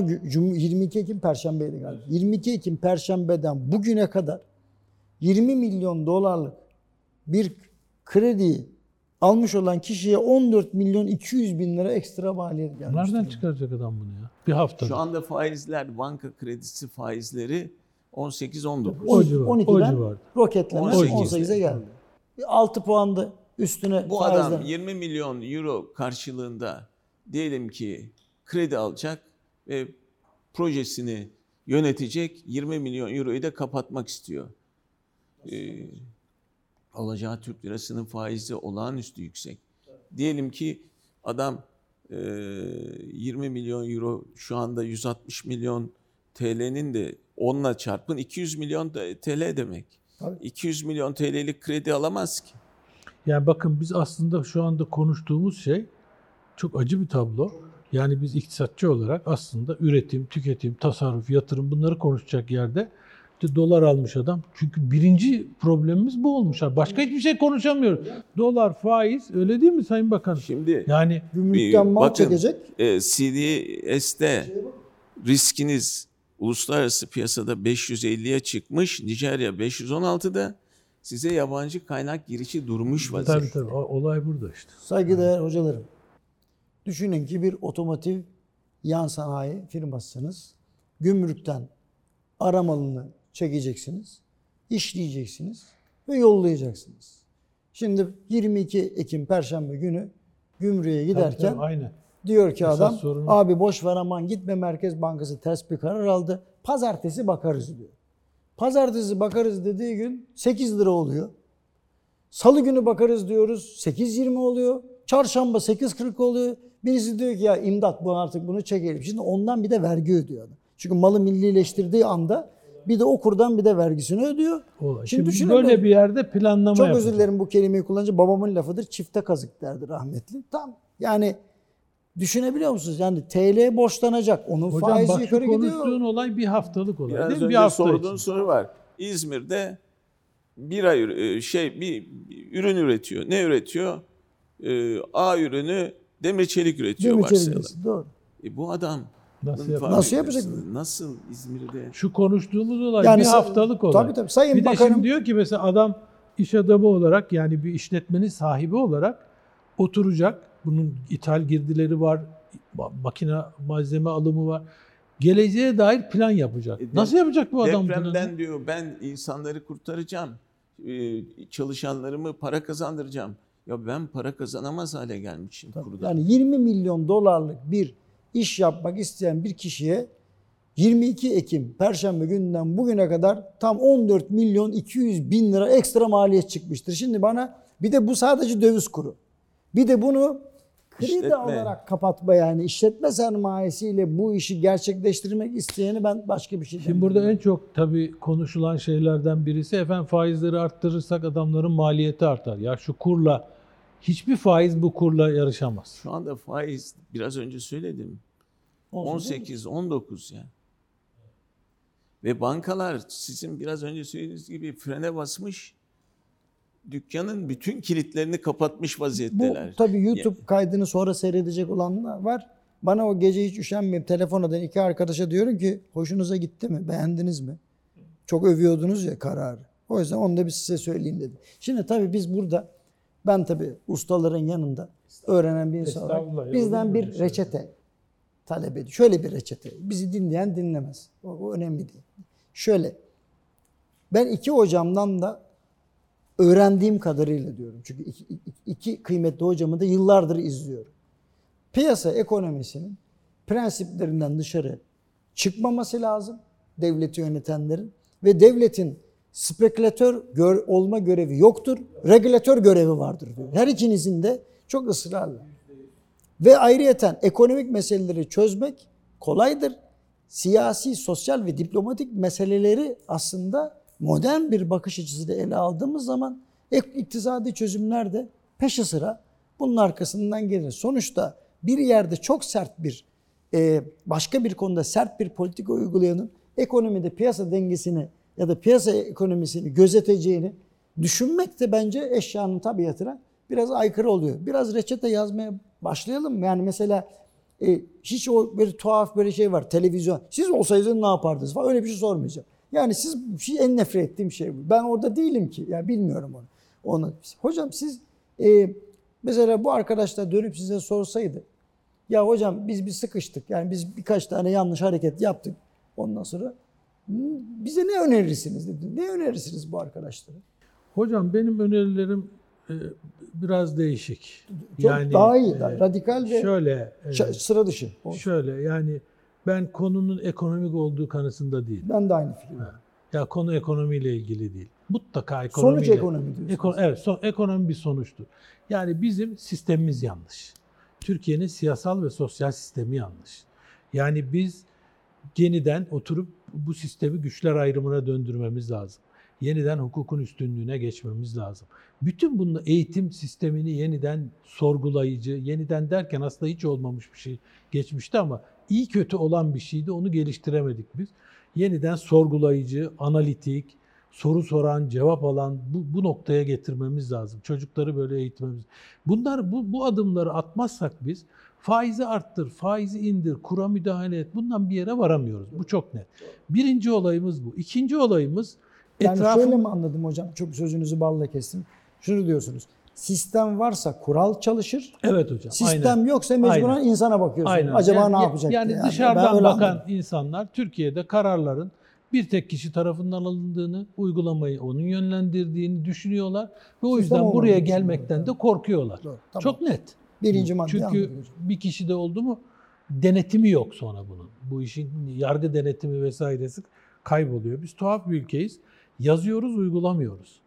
yirmi iki Ekim Perşembe'ydi galiba. yirmi iki Ekim Perşembe'den bugüne kadar yirmi milyon dolarlık bir krediyi almış olan kişiye on dört milyon iki yüz bin lira ekstra maliyet gelmiş. Nereden çıkaracak adam bunu ya? Bir haftada. Şu anda faizler, banka kredisi faizleri on sekiz on dokuz. on iki'den roketleme on sekiz'e geldi. altı puan da üstüne bu faizler. Bu adam yirmi milyon euro karşılığında diyelim ki kredi alacak ve projesini yönetecek, yirmi milyon euroyu da kapatmak istiyor. Ee, alacağı Türk lirasının faizi olağanüstü yüksek. Diyelim ki Adam e, yirmi milyon euro şu anda yüz altmış milyon T L'nin de onla çarpın iki yüz milyon T L demek. Tabii. iki yüz milyon T L'lik kredi alamaz ki. Yani bakın biz aslında şu anda konuştuğumuz şey çok acı bir tablo. Yani biz iktisatçı olarak aslında üretim, tüketim, tasarruf, yatırım bunları konuşacak yerde işte dolar almış adam. Çünkü birinci problemimiz bu olmuş. Başka hiçbir şey konuşamıyoruz. Dolar, faiz öyle değil mi Sayın Bakan? Şimdi yani gümrükten mal çekecek. E, C D S'te riskiniz uluslararası piyasada beş yüz elliye çıkmış. Nijerya beş yüz on altıda. Size yabancı kaynak girişi durmuş vaziyette. Tabii tabii. Olay burada işte. Saygıdeğer hmm. hocalarım. Düşünün ki bir otomotiv yan sanayi firmasısınız. Gümrükten aramalını çekeceksiniz, işleyeceksiniz ve yollayacaksınız. Şimdi yirmi iki Ekim Perşembe günü gümrüğe giderken tabii, aynı. Diyor ki adam, abi boş ver aman gitme, Merkez Bankası ters bir karar aldı. Pazartesi bakarız diyor. Pazartesi bakarız dediği gün sekiz lira oluyor. Salı günü bakarız diyoruz, sekiz yirmi oluyor. Çarşamba sekiz kırk oluyor. Birisi diyor ki ya imdat bu artık bunu çekelim. Şimdi ondan bir de vergi ödüyor adam. Çünkü malı millileştirdiği anda bir de o kurdan bir de vergisini ödüyor. Olay. Şimdi, Şimdi böyle bir yerde planlama yapıyor. Çok özür dilerim bu kelimeyi kullanınca, babamın lafıdır. Çifte kazık derdi rahmetli. Tam yani düşünebiliyor musunuz? Yani T L borçlanacak. Onun hocam, faizi yukarı gidiyor. Hocam başka konuştuğun olay bir haftalık olay. Biraz önce bir hafta sorduğun için. Soru var. İzmir'de bir ay şey bir ürün üretiyor. Ne üretiyor? A ürünü demir çelik üretiyor varsayalım. E bu adam nasıl, nasıl yapacak? Nasıl İzmir'de? Şu konuştuğumuz olay yani bir haftalık olay. Tabii tabii. Sayın bir Bakanım, de şimdi diyor ki mesela adam iş adamı olarak yani bir işletmenin sahibi olarak oturacak. Bunun ithal girdileri var, makine malzeme alımı var. Geleceğe dair plan yapacak. E, nasıl yapacak bu adam? Depremden bunu? Diyor ben insanları kurtaracağım. Çalışanlarımı para kazandıracağım. Ya ben para kazanamaz hale gelmişim. Kurdan. Yani yirmi milyon dolarlık bir iş yapmak isteyen bir kişiye yirmi iki Ekim Perşembe gününden bugüne kadar tam on dört milyon iki yüz bin lira ekstra maliyet çıkmıştır. Şimdi bana bir de bu sadece döviz kuru. Bir de bunu kredi İşletme. Olarak kapatma yani işletme sermayesiyle bu işi gerçekleştirmek isteyeni ben başka bir şey demiyorum. Şimdi burada en çok tabii konuşulan şeylerden birisi efendim faizleri arttırırsak adamların maliyeti artar. Ya şu kurla hiçbir faiz bu kurla yarışamaz. Şu anda faiz biraz önce söyledim on sekiz on dokuz yani. Ve bankalar sizin biraz önce söylediğiniz gibi frene basmış. Dükkanın bütün kilitlerini kapatmış vaziyetteler. Bu tabii YouTube yani. Kaydını sonra seyredecek olanlar var. Bana o gece hiç üşenmeyip telefon eden iki arkadaşa diyorum ki hoşunuza gitti mi? Beğendiniz mi? Çok övüyordunuz ya kararı. O yüzden onu da bir size söyleyeyim dedim. Şimdi tabii biz burada ben tabii ustaların yanında öğrenen bir insan olarak bizden bir reçete talep ediyor. Şöyle bir reçete. Bizi dinleyen dinlemez. O, o önemli değil. Şöyle. Ben iki hocamdan da öğrendiğim kadarıyla diyorum. Çünkü iki, iki kıymetli hocamı da yıllardır izliyorum. Piyasa ekonomisinin prensiplerinden dışarı çıkmaması lazım devleti yönetenlerin ve devletin spekülatör gör, olma görevi yoktur. Regülatör görevi vardır diyor. Her ikinizin de çok ısrarla. Ve ayrıyeten ekonomik meseleleri çözmek kolaydır. Siyasi, sosyal ve diplomatik meseleleri aslında modern bir bakış açısıyla ele aldığımız zaman iktisadi çözümler de peşi sıra bunun arkasından gelir. Sonuçta bir yerde çok sert bir, başka bir konuda sert bir politika uygulayanın ekonomide piyasa dengesini ya da piyasa ekonomisini gözeteceğini düşünmek de bence eşyanın tabiatına biraz aykırı oluyor. Biraz reçete yazmaya başlayalım. Yani mesela hiç o böyle tuhaf böyle şey var, televizyon. Siz olsaydınız ne yapardınız falan, öyle bir şey sormayacağım. Yani siz en nefret ettiğim şey bu. Ben orada değilim ki. Yani bilmiyorum onu. onu. Hocam siz e, mesela bu arkadaşlar dönüp size sorsaydı. Ya hocam biz bir sıkıştık. Yani biz birkaç tane yanlış hareket yaptık. Ondan sonra bize ne önerirsiniz dedi. Ne önerirsiniz bu arkadaşlara? Hocam benim önerilerim e, biraz değişik. Çok yani, daha iyi. E, radikal ve şöyle, e, sıra dışı. Şöyle yani. Ben konunun ekonomik olduğu kanısında değil. Ben de aynı fikrim. Ya konu ekonomiyle ilgili değil. Mutlaka ekonomiyle. Sonuç ekonomi diyorsunuz. Eko, evet, son, ekonomi bir sonuçtur. Yani bizim sistemimiz yanlış. Türkiye'nin siyasal ve sosyal sistemi yanlış. Yani biz yeniden oturup bu sistemi güçler ayrımına döndürmemiz lazım. Yeniden hukukun üstünlüğüne geçmemiz lazım. Bütün bunun eğitim sistemini yeniden sorgulayıcı, yeniden derken aslında hiç olmamış bir şey geçmişti ama iyi kötü olan bir şeydi, onu geliştiremedik biz. Yeniden sorgulayıcı, analitik, soru soran, cevap alan bu, bu noktaya getirmemiz lazım. Çocukları böyle eğitmemiz. Bunlar bu, bu adımları atmazsak biz faizi arttır, faizi indir, kura müdahale et. Bundan bir yere varamıyoruz. Bu çok net. Birinci olayımız bu. İkinci olayımız yani etrafı... şöyle mi anladım hocam? Çok sözünüzü balla kestim. Şunu diyorsunuz. Sistem varsa kural çalışır. Evet hocam. Sistem aynen. yoksa mecburen aynen. insana bakıyorsun. Aynen. Acaba yani, ne yapacak? Yani, yani dışarıdan yani bakan anladım. İnsanlar Türkiye'de kararların bir tek kişi tarafından alındığını, uygulamayı onun yönlendirdiğini düşünüyorlar. Ve o yüzden buraya gelmekten yani. de korkuyorlar. Doğru, tamam. Çok net. Birinci madde. Çünkü anladım. bir kişi de oldu mu denetimi yok sonra bunun. Bu işin yargı denetimi vesairesi kayboluyor. Biz tuhaf bir ülkeyiz. Yazıyoruz, uygulamıyoruz.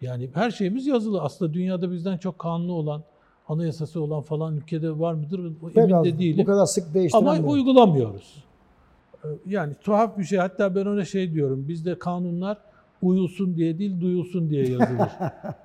Yani her şeyimiz yazılı. Aslında dünyada bizden çok kanunu olan, anayasası olan falan ülkede var mıdır? Emin Peki, de değilim. Bu kadar sık değiştiremiyoruz. Ama uygulamıyoruz. Yani tuhaf bir şey. Hatta ben ona şey diyorum. Bizde kanunlar uyulsun diye değil, duyulsun diye yazılır.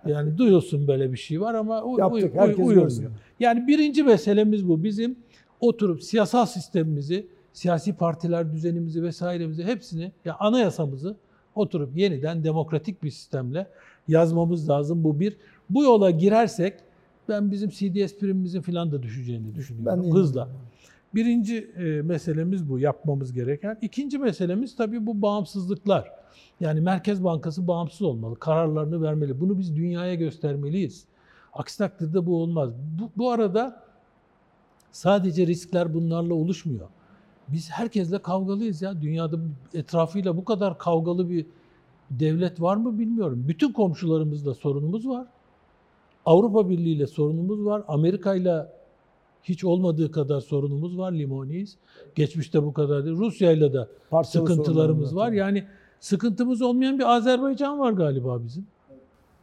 Yani duyulsun böyle bir şey var ama uy- Yaptık, uy- herkes uyulmuyor. Görsün. Yani birinci meselemiz bu. Bizim oturup siyasal sistemimizi, siyasi partiler düzenimizi vesairemizi hepsini, yani anayasamızı oturup yeniden demokratik bir sistemle yazmamız lazım. Bu bir. Bu yola girersek ben bizim C D S primimizin falan da düşeceğini düşünüyorum hızla. Birinci meselemiz bu, yapmamız gereken. İkinci meselemiz tabii bu bağımsızlıklar. Yani Merkez Bankası bağımsız olmalı, kararlarını vermeli. Bunu biz dünyaya göstermeliyiz. Aksi takdirde bu olmaz. Bu, bu arada sadece riskler bunlarla oluşmuyor. Biz herkesle kavgalıyız ya. Dünyada etrafıyla bu kadar kavgalı bir devlet var mı bilmiyorum. Bütün komşularımızla sorunumuz var. Avrupa Birliği ile sorunumuz var. Amerika ile hiç olmadığı kadar sorunumuz var. Limoniyiz. Geçmişte bu kadar değil. Rusya ile de Parçalı sıkıntılarımız var. Yani sıkıntımız olmayan bir Azerbaycan var galiba bizim.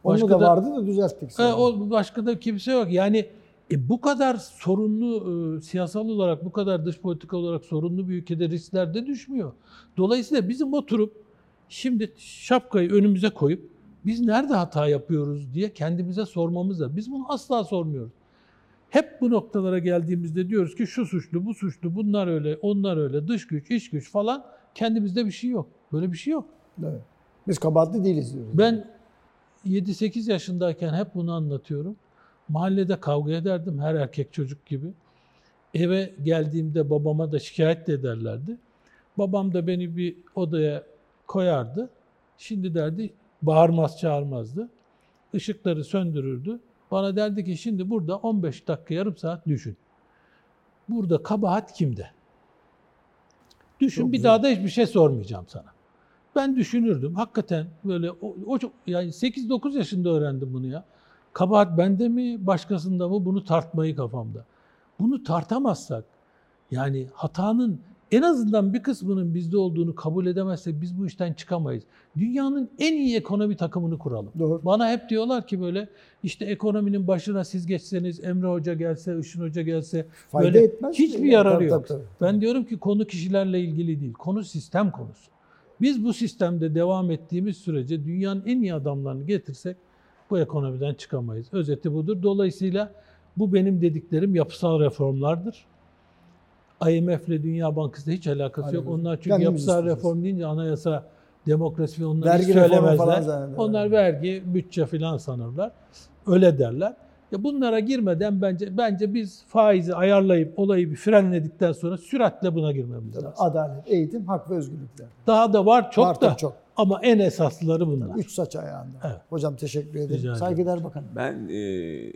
Başka Onu da, da vardı da düzelttik. E, o başka da kimse yok. Yani E bu kadar sorunlu, e, siyasal olarak bu kadar dış politika olarak sorunlu bir ülkede riskler de düşmüyor. Dolayısıyla bizim oturup şimdi şapkayı önümüze koyup biz nerede hata yapıyoruz diye kendimize sormamız lazım. Biz bunu asla sormuyoruz. Hep bu noktalara geldiğimizde diyoruz ki şu suçlu, bu suçlu, bunlar öyle, onlar öyle, dış güç, iç güç falan. Kendimizde bir şey yok. Böyle bir şey yok. Evet. Biz kabahatli değiliz diyoruz. Ben yedi sekiz yaşındayken hep bunu anlatıyorum. Mahallede kavga ederdim her erkek çocuk gibi. Eve geldiğimde babama da şikayet de ederlerdi. Babam da beni bir odaya koyardı. Şimdi derdi bağırmaz çağırmazdı. Işıkları söndürürdü. Bana derdi ki şimdi burada on beş dakika yarım saat düşün. Burada kabahat kimde? Düşün Çok bir güzel. Daha da hiçbir şey sormayacağım sana. Ben düşünürdüm. Hakikaten böyle o, o çok, yani sekiz dokuz yaşında öğrendim bunu ya. Kabahat bende mi, başkasında mı? Bunu tartmayı kafamda. Bunu tartamazsak, yani hatanın en azından bir kısmının bizde olduğunu kabul edemezsek biz bu işten çıkamayız. Dünyanın en iyi ekonomi takımını kuralım. Doğru. Bana hep diyorlar ki böyle işte ekonominin başına siz geçseniz, Emre Hoca gelse, Işın Hoca gelse fayda böyle etmez hiçbir yararı yok. Tabii, tabii. Ben diyorum ki konu kişilerle ilgili değil, konu sistem konusu. Biz bu sistemde devam ettiğimiz sürece dünyanın en iyi adamlarını getirsek bu ekonomiden çıkamayız. Özeti budur. Dolayısıyla bu benim dediklerim yapısal reformlardır. I M F ile Dünya Bankası'da hiç alakası Aynen. yok. Onlar çünkü Kendimiz yapısal istiyoruz. Reform deyince anayasa, demokrasi ve onları hiç söylemezler. Onlar vergi, bütçe falan sanırlar. Öyle derler. Ya bunlara girmeden bence bence biz faizi ayarlayıp olayı bir frenledikten sonra süratle buna girmemiz lazım. Adalet, eğitim, hak ve özgürlükler. Daha da var çok var da. Çok. Ama en esaslıları bunlar. Üç saç ayağında. Evet. Hocam teşekkür ederim. Saygılar bakalım. Ben e,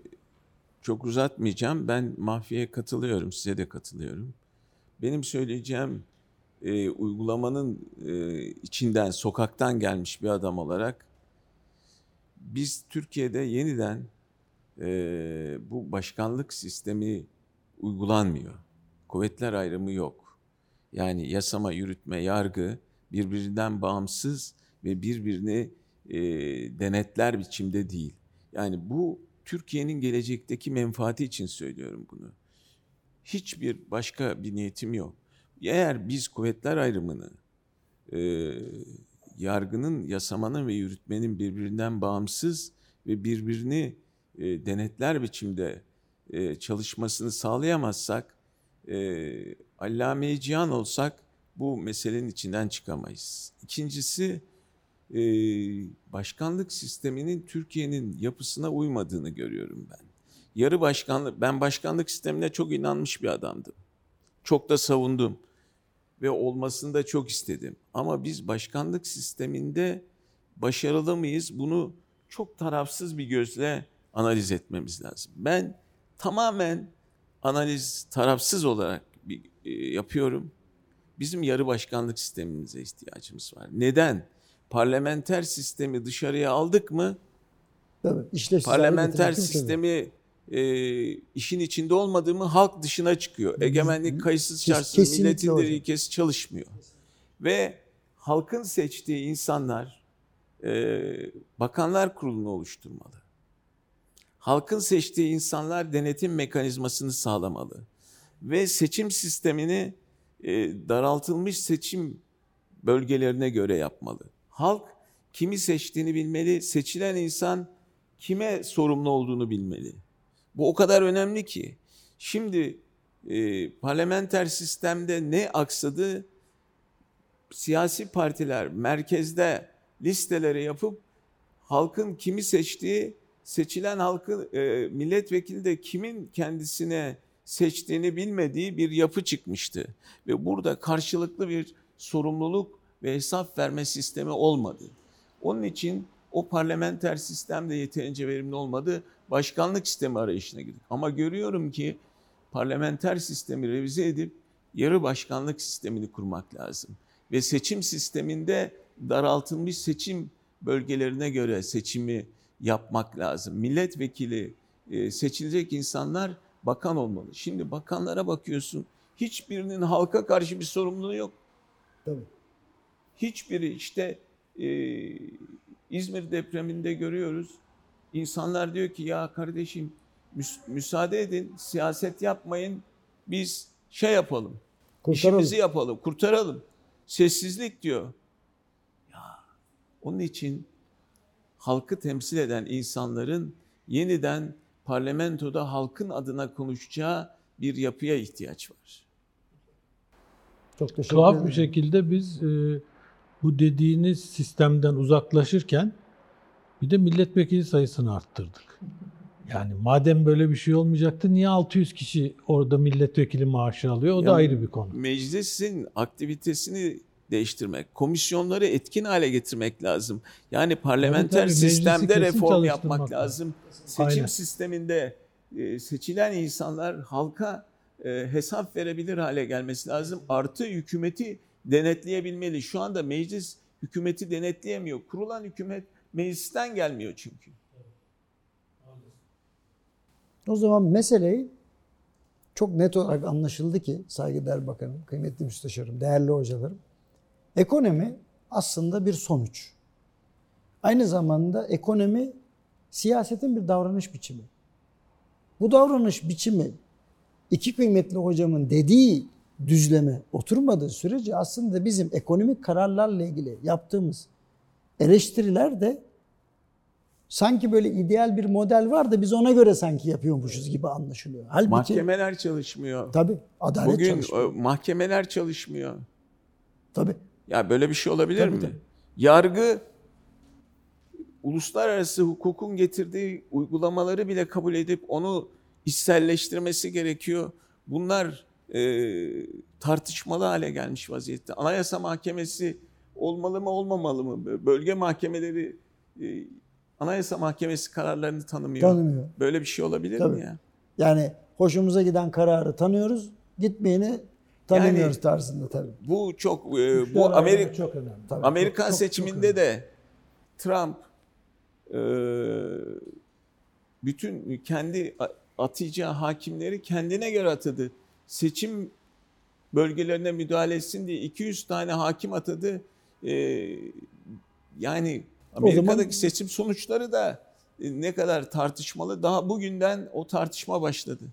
çok uzatmayacağım. Ben Mahfi'ye katılıyorum. Size de katılıyorum. Benim söyleyeceğim e, uygulamanın e, içinden, sokaktan gelmiş bir adam olarak biz Türkiye'de yeniden e, bu başkanlık sistemi uygulanmıyor. Kuvvetler ayrımı yok. Yani yasama, yürütme, yargı birbirinden bağımsız ve birbirini e, denetler biçimde değil. Yani bu Türkiye'nin gelecekteki menfaati için söylüyorum bunu. hiçbir başka bir niyetim yok. Eğer biz kuvvetler ayrımını, e, yargının, yasamanın ve yürütmenin birbirinden bağımsız ve birbirini e, denetler biçimde e, çalışmasını sağlayamazsak, e, allame-i cihan olsak bu meselenin içinden çıkamayız. İkincisi, e, başkanlık sisteminin Türkiye'nin yapısına uymadığını görüyorum ben. Yarı başkanlık, ben başkanlık sistemine çok inanmış bir adamdım. Çok da savundum ve olmasını da çok istedim. Ama biz başkanlık sisteminde başarılı mıyız? Bunu çok tarafsız bir gözle analiz etmemiz lazım. Ben tamamen analiz tarafsız olarak bir, e, yapıyorum. Bizim yarı başkanlık sistemimize ihtiyacımız var. Neden? Parlamenter sistemi dışarıya aldık mı? Tabii, işlevsiz parlamenter sistemi e, işin içinde olmadığı mı halk dışına çıkıyor. Egemenlik kayıtsız şartsız milletin de ilkesi çalışmıyor. Ve halkın seçtiği insanlar e, bakanlar kurulunu oluşturmalı. Halkın seçtiği insanlar denetim mekanizmasını sağlamalı. Ve seçim sistemini e, daraltılmış seçim bölgelerine göre yapmalı. Halk kimi seçtiğini bilmeli, seçilen insan kime sorumlu olduğunu bilmeli. Bu o kadar önemli ki. Şimdi e, parlamenter sistemde ne aksadı? Siyasi partiler merkezde listeleri yapıp halkın kimi seçtiği, seçilen halkın e, milletvekili de kimin kendisine seçtiğini bilmediği bir yapı çıkmıştı. Ve burada karşılıklı bir sorumluluk ve hesap verme sistemi olmadı. Onun için o parlamenter sistem de yeterince verimli olmadı. Başkanlık sistemi arayışına girdik. Ama görüyorum ki parlamenter sistemi revize edip yarı başkanlık sistemini kurmak lazım. Ve seçim sisteminde daraltılmış seçim bölgelerine göre seçimi yapmak lazım. Milletvekili seçilecek insanlar bakan olmalı. Şimdi bakanlara bakıyorsun, hiçbirinin halka karşı bir sorumluluğu yok. Tabii. Hiçbiri işte e, İzmir depreminde görüyoruz. İnsanlar diyor ki ya kardeşim müs- müsaade edin, siyaset yapmayın, biz şey yapalım, kurtaralım. İşimizi yapalım, kurtaralım. Sessizlik diyor. Ya onun için halkı temsil eden insanların yeniden parlamentoda halkın adına konuşacağı bir yapıya ihtiyaç var. Çok teşekkür ederim. Tuhaf bir şekilde biz... E, bu dediğiniz sistemden uzaklaşırken bir de milletvekili sayısını arttırdık. Yani madem böyle bir şey olmayacaktı niye altı yüz kişi orada milletvekili maaşı alıyor? O ya, da ayrı bir konu. Meclisin aktivitesini değiştirmek, komisyonları etkin hale getirmek lazım. Yani parlamenter evet, sistemde reform yapmak lazım. Seçim Aynen. sisteminde seçilen insanlar halka hesap verebilir hale gelmesi lazım. Artı hükümeti denetleyebilmeli. Şu anda meclis hükümeti denetleyemiyor. Kurulan hükümet meclisten gelmiyor çünkü. O zaman meseleyi çok net olarak anlaşıldı ki saygıdeğer bakanım, kıymetli müsteşarım, değerli hocalarım. Ekonomi aslında bir sonuç. Aynı zamanda ekonomi siyasetin bir davranış biçimi. Bu davranış biçimi iki kıymetli hocamın dediği düzleme oturmadığı sürece aslında bizim ekonomik kararlarla ilgili yaptığımız eleştiriler de sanki böyle ideal bir model var da biz ona göre sanki yapıyormuşuz gibi anlaşılıyor. Halbuki mahkemeler çalışmıyor. Tabii, adalet Bugün çalışmıyor. Bugün mahkemeler çalışmıyor. Tabii. Ya böyle bir şey olabilir tabii, mi? Tabii. Yargı uluslararası hukukun getirdiği uygulamaları bile kabul edip onu içselleştirmesi gerekiyor. Bunlar E, tartışmalı hale gelmiş vaziyette. Anayasa Mahkemesi olmalı mı olmamalı mı? Bölge mahkemeleri e, Anayasa Mahkemesi kararlarını tanımıyor. Tanımıyor. Böyle bir şey olabilir Tabii. mi ya? Yani hoşumuza giden kararı tanıyoruz, gitmeyeni tanımıyoruz yani, tarzında tabii. Bu çok e, bu Amerika çok önemli. Tabii, Amerikan çok, seçiminde çok de Trump e, bütün kendi atacağı hakimleri kendine göre atadı. Seçim bölgelerine müdahale etsin diye iki yüz tane hakim atadı. Ee, yani Amerika'daki zaman seçim sonuçları da ne kadar tartışmalı. Daha bugünden o tartışma başladı.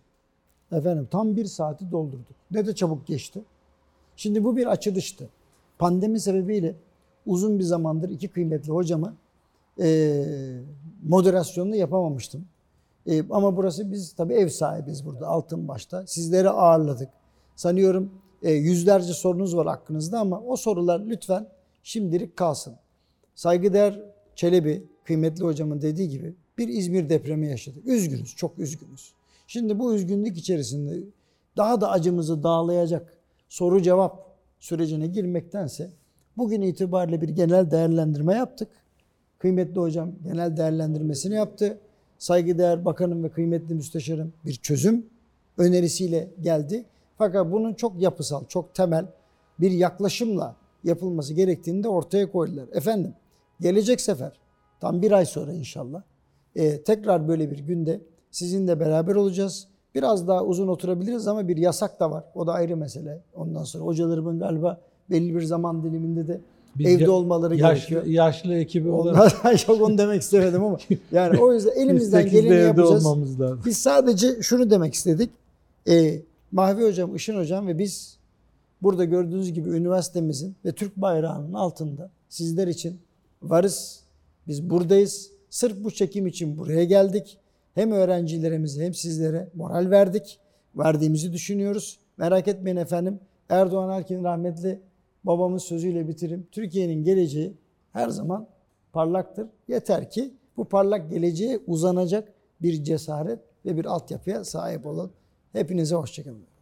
Efendim tam bir saati doldurduk. Ne de çabuk geçti. Şimdi bu bir açılıştı. Pandemi sebebiyle uzun bir zamandır iki kıymetli hocamı e, moderasyonunu yapamamıştım. E, ama burası biz tabii ev sahibiz burada Altınbaş'ta. Sizleri ağırladık. Sanıyorum e, yüzlerce sorunuz var hakkınızda ama o sorular lütfen şimdilik kalsın. Saygıdeğer Çelebi, kıymetli hocamın dediği gibi bir İzmir depremi yaşadık. Üzgünüz, çok üzgünüz. Şimdi bu üzgünlük içerisinde daha da acımızı dağlayacak soru cevap sürecine girmektense bugün itibariyle bir genel değerlendirme yaptık. Kıymetli hocam genel değerlendirmesini yaptı. Saygıdeğer bakanım ve kıymetli müsteşarım bir çözüm önerisiyle geldi. Fakat bunun çok yapısal, çok temel bir yaklaşımla yapılması gerektiğini de ortaya koydular. Efendim, gelecek sefer, tam bir ay sonra inşallah, e, tekrar böyle bir günde sizinle beraber olacağız. Biraz daha uzun oturabiliriz ama bir yasak da var. O da ayrı mesele. Ondan sonra hocalarımın galiba belli bir zaman diliminde de biz evde ya, olmaları yaşlı, gerekiyor. Yaşlı ekibi olarak. Çok onu demek istemedim ama. Yani o yüzden elimizden geleni yapacağız. Biz sadece şunu demek istedik. E, Mahfi Hocam, Işın Hocam ve biz burada gördüğünüz gibi üniversitemizin ve Türk bayrağının altında sizler için varız. Biz buradayız. Sırf bu çekim için buraya geldik. Hem öğrencilerimize hem sizlere moral verdik. Verdiğimizi düşünüyoruz. Merak etmeyin efendim. Erdoğan Erkin rahmetli babamın sözüyle bitireyim. Türkiye'nin geleceği her zaman parlaktır. Yeter ki bu parlak geleceğe uzanacak bir cesaret ve bir altyapıya sahip olalım. Hepinize hoşçakalın.